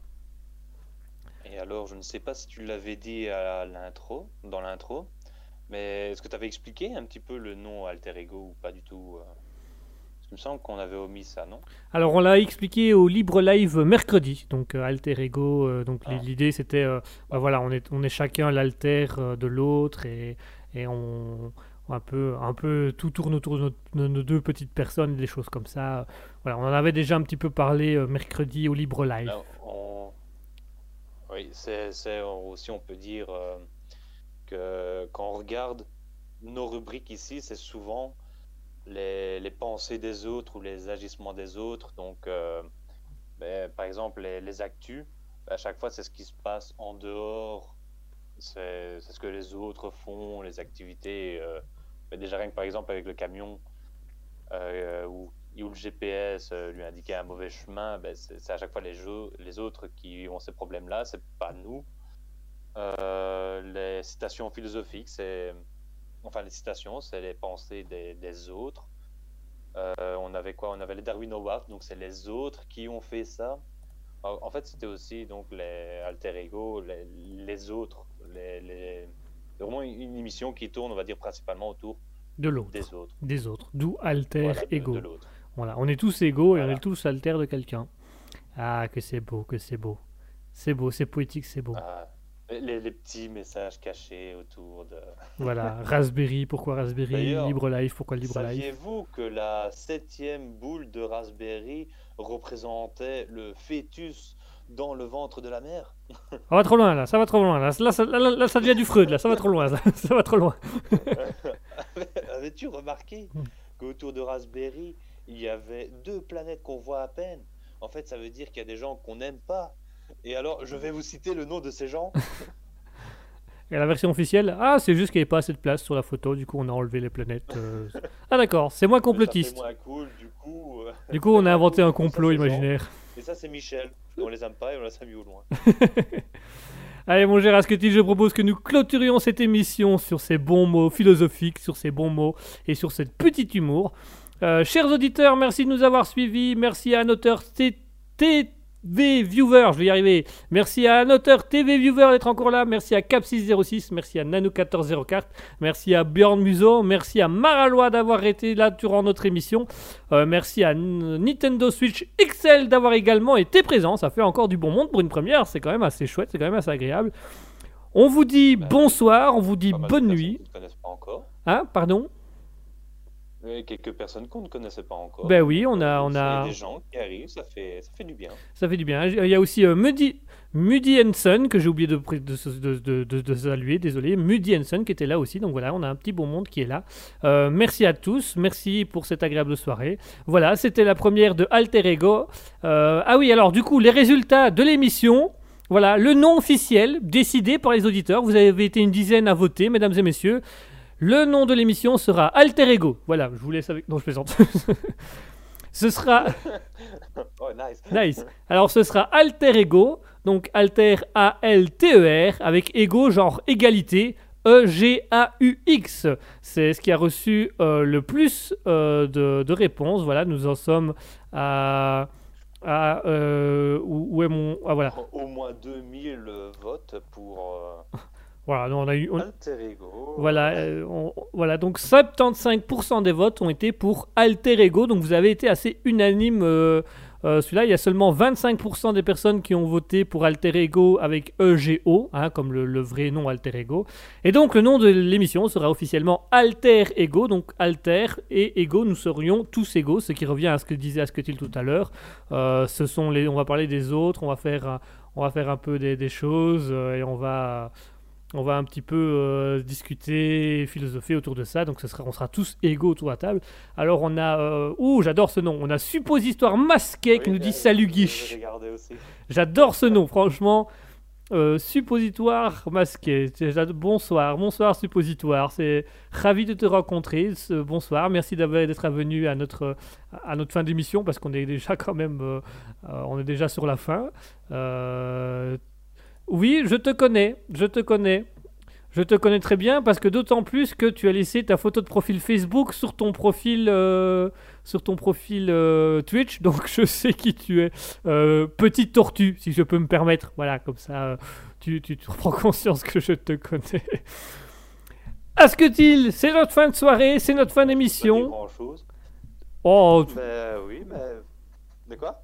Et alors, je ne sais pas si tu l'avais dit à l'intro, dans l'intro, mais est-ce que tu avais expliqué un petit peu le nom Alter Ego ou pas du tout? Parce qu'il me semble qu'on avait omis ça, non? Alors, on l'a expliqué au Libre Live mercredi, donc Alter Ego, donc l'idée c'était, voilà, on est chacun l'alter de l'autre et on un peu tout tourne autour de nos deux petites personnes, des choses comme ça. Voilà, on en avait déjà un petit peu parlé mercredi au Libre Live. Alors, oui, c'est aussi on peut dire que quand on regarde nos rubriques ici, c'est souvent les pensées des autres ou les agissements des autres. Donc, par exemple, les actus, à chaque fois, c'est ce qui se passe en dehors, c'est ce que les autres font, les activités. Déjà, rien que par exemple avec le camion ou le GPS lui indiquait un mauvais chemin, c'est à chaque fois les autres qui ont ces problèmes-là, c'est pas nous. Les citations philosophiques, les citations, c'est les pensées des autres. On avait quoi? On avait les Darwin Awards, donc c'est les autres qui ont fait ça. Alors, en fait, c'était aussi donc les alter ego, les autres. C'est vraiment une émission qui tourne, on va dire, principalement autour de l'autre, des autres, d'où alter ego. Voilà, on est tous égaux et on est tous alter de quelqu'un. Ah, que c'est beau, que c'est beau. C'est beau, c'est poétique, c'est beau. Ah, les petits messages cachés autour de... Voilà, Raspberry, pourquoi Raspberry, Libre Live, pourquoi Libre Live. Saviez-vous que la 7e boule de Raspberry représentait le fœtus dans le ventre de la mère? Ça va trop loin, là, ça va trop loin. Là, ça devient du Freud, là, ça va trop loin, ça va trop loin. Avais-tu remarqué qu'autour de Raspberry, il y avait 2 planètes qu'on voit à peine? En fait, ça veut dire qu'il y a des gens qu'on n'aime pas. Et alors, je vais vous citer le nom de ces gens. Et la version officielle, c'est juste qu'il n'y avait pas assez de place sur la photo, du coup on a enlevé les planètes. Ah d'accord, c'est moins complotiste. C'est moins cool, du coup on a inventé un complot imaginaire. Et ça c'est Michel, on les aime pas et on les a mis au loin. Allez mon cher Asketil, je propose que nous clôturions cette émission sur ces bons mots philosophiques, sur ces bons mots et sur cette petite humour. Chers auditeurs, merci de nous avoir suivis, merci à notre TV Viewer, je vais y arriver. Merci à Noteur TV Viewer d'être encore là. Merci à Cap606. Merci à Nano1404. Merci à Bjorn Museau. Merci à Maralois d'avoir été là durant notre émission. Merci à Nintendo Switch XL d'avoir également été présent. Ça fait encore du bon monde pour une première. C'est quand même assez chouette. C'est quand même assez agréable. On vous dit bonsoir. On vous dit bonne nuit. Qui ne connaissent pas encore. Hein, pardon ? Quelques personnes qu'on ne connaissait pas encore. Ben oui, on a des gens qui arrivent, ça fait du bien. Ça fait du bien. Il y a aussi Muddy Henson, que j'ai oublié de saluer, désolé. Muddy Henson qui était là aussi, donc voilà, on a un petit beau monde qui est là. Merci à tous, merci pour cette agréable soirée. Voilà, c'était la première de Alter Ego. Ah oui, alors du coup, les résultats de l'émission... Voilà, le nom officiel décidé par les auditeurs. Vous avez été une dizaine à voter, mesdames et messieurs. Le nom de l'émission sera Alter Ego. Voilà, je vous laisse avec... Non, je plaisante. Ce sera... Oh, nice. Nice. Alors, ce sera Alter Ego. Donc, Alter A-L-T-E-R avec Ego, genre égalité, E-G-A-U-X. C'est ce qui a reçu le plus de réponses. Voilà, nous en sommes à... où est mon... Ah, voilà. Au moins 2000 votes pour... Voilà, donc on a eu, Alter Ego. Voilà, voilà, donc 75% des votes ont été pour Alter Ego, donc vous avez été assez unanime Celui-là, il y a seulement 25% des personnes qui ont voté pour Alter Ego avec EGO, hein, comme le vrai nom Alter Ego. Et donc, le nom de l'émission sera officiellement Alter Ego. Donc, Alter et Ego, nous serions tous égaux, ce qui revient à ce que disait Asketil tout à l'heure. On va parler des autres, on va faire un peu des choses et on va un petit peu discuter, philosopher autour de ça. Donc on sera tous égaux autour de la table. Alors on a... j'adore ce nom. On a Suppositoire Masqué qui nous dit salut Guiche. J'adore ce nom, franchement. Suppositoire Masqué. Bonsoir, bonsoir Suppositoire. C'est ravi de te rencontrer. Bonsoir, merci d'être venu à notre fin d'émission parce qu'on est déjà quand même... on est déjà sur la fin. Oui, je te connais. Je te connais très bien parce que d'autant plus que tu as laissé ta photo de profil Facebook sur ton profil, Twitch. Donc je sais qui tu es. Petite tortue, si je peux me permettre. Voilà, comme ça, tu reprends conscience que je te connais. Asketil, c'est notre fin de soirée, c'est notre fin d'émission. Oh, oui, mais de quoi ?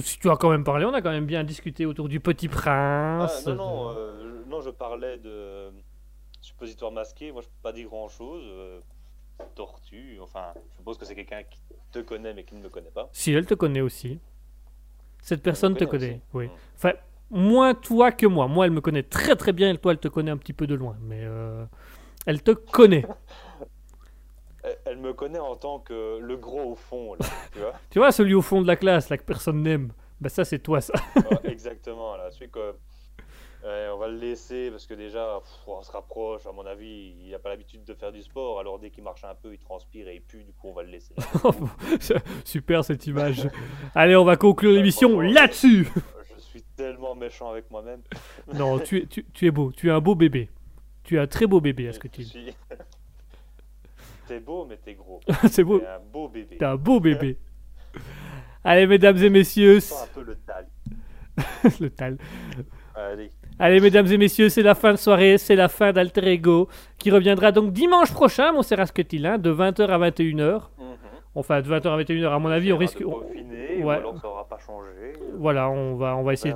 Si tu as quand même parlé, on a quand même bien discuté autour du Petit Prince. Non, je parlais de Suppositoire Masqué. Moi, je peux pas dire grand-chose. Tortue, enfin, je suppose que c'est quelqu'un qui te connaît, mais qui ne me connaît pas. Si, elle te connaît aussi. Cette personne te connaît, oui. Enfin, moins toi que moi. Moi, elle me connaît très très bien, et toi, elle te connaît un petit peu de loin. Mais elle te connaît. Elle me connaît en tant que le gros au fond, là, tu vois. Tu vois, celui au fond de la classe, là, que personne n'aime. Bah ça, c'est toi, ça. Exactement, là. Celui que... on va le laisser, parce que déjà, on se rapproche, à mon avis, il n'a pas l'habitude de faire du sport, alors dès qu'il marche un peu, il transpire et il pue, du coup, on va le laisser. Super, cette image. Allez, on va conclure l'émission là-dessus. Je suis tellement méchant avec moi-même. Non, tu es beau. Tu es un beau bébé. Tu es un très beau bébé, Asketil. T'es beau, mais t'es gros. C'est beau. T'es un beau bébé. T'es un beau bébé. Allez, mesdames et messieurs. C'est un peu le tal. Le tal. Allez. Allez, mesdames et messieurs, c'est la fin de soirée. C'est la fin d'Alter Ego qui reviendra donc dimanche prochain, mon cher Asketil, hein, de 20h à 21h. Enfin, de 20h à 21h, à mon avis, on risque. Ou alors ça aura pas changé. Voilà, on va essayer.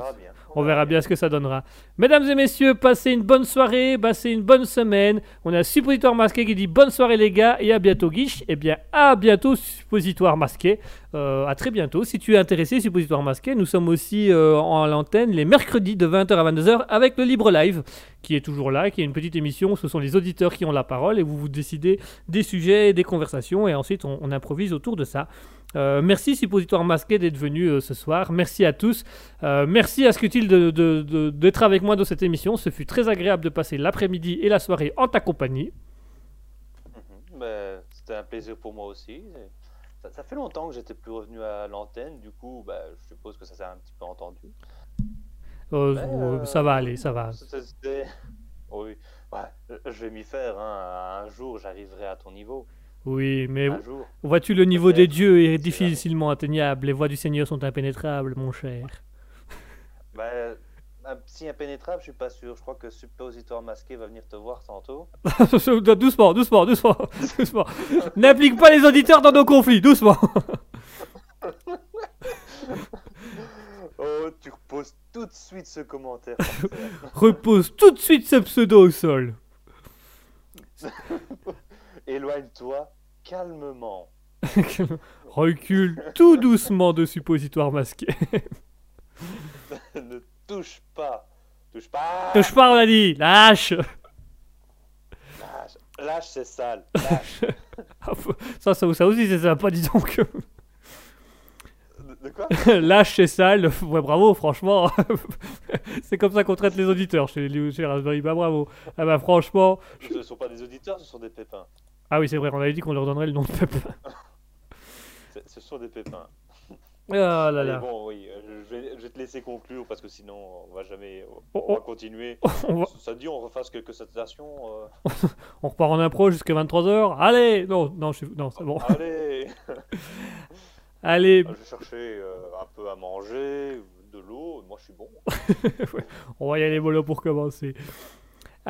On verra bien ce que ça donnera. Mesdames et messieurs, passez une bonne soirée, passez une bonne semaine. On a Suppositoire Masqué qui dit bonne soirée les gars et à bientôt Guiche. Eh bien, à bientôt Suppositoire Masqué. À très bientôt. Si tu es intéressé, Suppositoire Masqué, nous sommes aussi en l'antenne les mercredis de 20h à 22h avec le Libre Live qui est toujours là, qui est une petite émission. Ce sont les auditeurs qui ont la parole et vous décidez des sujets, des conversations et ensuite on improvise autour de ça. Merci Suppositoire Masqué d'être venu ce soir. Merci à tous. Merci Asketil d'être avec moi dans cette émission. Ce fut très agréable de passer l'après-midi et la soirée en ta compagnie. C'était un plaisir pour moi aussi. Ça fait longtemps que j'étais plus revenu à l'antenne. Du coup, je suppose que ça s'est un petit peu entendu. Ça va aller, ça va. Oui. Je vais m'y faire. Hein. Un jour, j'arriverai à ton niveau. Oui, mais vois-tu, le niveau des dieux est difficilement atteignable. Les voies du Seigneur sont impénétrables, mon cher. Si impénétrable, je suis pas sûr. Je crois que Suppositoire Masqué va venir te voir tantôt. Doucement. N'implique pas les auditeurs dans nos conflits, doucement. Oh, tu reposes tout de suite ce commentaire. Repose tout de suite ce pseudo au sol. Éloigne-toi calmement. Recule tout doucement de Suppositoire Masqué. Ne touche pas. Touche pas, on a dit. Lâche. Lâche, c'est sale. Lâche. ça aussi, c'est sympa, dis donc. De quoi ? Lâche, c'est sale. Ouais, bravo, franchement. C'est comme ça qu'on traite les auditeurs chez Raspberry. Bah, bravo. Ah, bah, franchement. Ce ne sont pas des auditeurs, ce sont des pépins. Ah oui, c'est vrai, on avait dit qu'on leur donnerait le nom de pépins. Ce sont des pépins. Ah là là. Mais bon, oui, je vais te laisser conclure parce que sinon on va jamais continuer. Ça dit, on refasse quelques salutations. On repart en impro jusqu'à 23h. Allez, non, c'est bon. Allez. Allez. Je vais chercher un peu à manger, de l'eau. Moi, je suis bon. Ouais. On va y aller mollo pour commencer.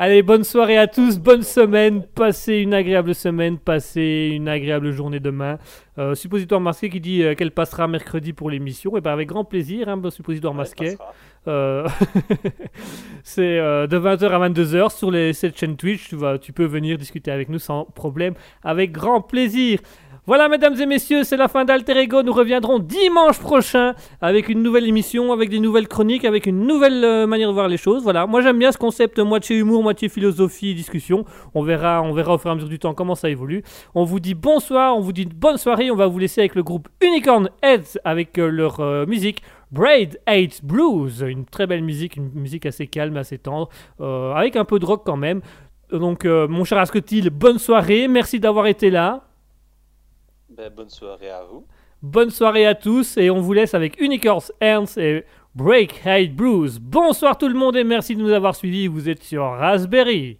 Allez, bonne soirée à tous, bonne semaine, passez une agréable semaine, passez une agréable journée demain. Suppositoire Masqué qui dit qu'elle passera mercredi pour l'émission, et bien avec grand plaisir, hein, Suppositoire Masqué. C'est de 20h à 22h sur cette chaîne Twitch, tu peux venir discuter avec nous sans problème, avec grand plaisir. Voilà, mesdames et messieurs, c'est la fin d'Alter Ego. Nous reviendrons dimanche prochain avec une nouvelle émission, avec des nouvelles chroniques, avec une nouvelle manière de voir les choses. Voilà, moi j'aime bien ce concept moitié humour, moitié philosophie, discussion. On verra au fur et à mesure du temps comment ça évolue. On vous dit bonsoir, on vous dit bonne soirée. On va vous laisser avec le groupe Unicorn Head avec leur musique Braid Hates Blues. Une très belle musique, une musique assez calme, assez tendre, avec un peu de rock quand même. Donc, mon cher Asketil, bonne soirée. Merci d'avoir été là. Bonne soirée à vous. Bonne soirée à tous et on vous laisse avec Unicorns Ernst et Break Hate Blues. Bonsoir tout le monde et merci de nous avoir suivis. Vous êtes sur Raspberry.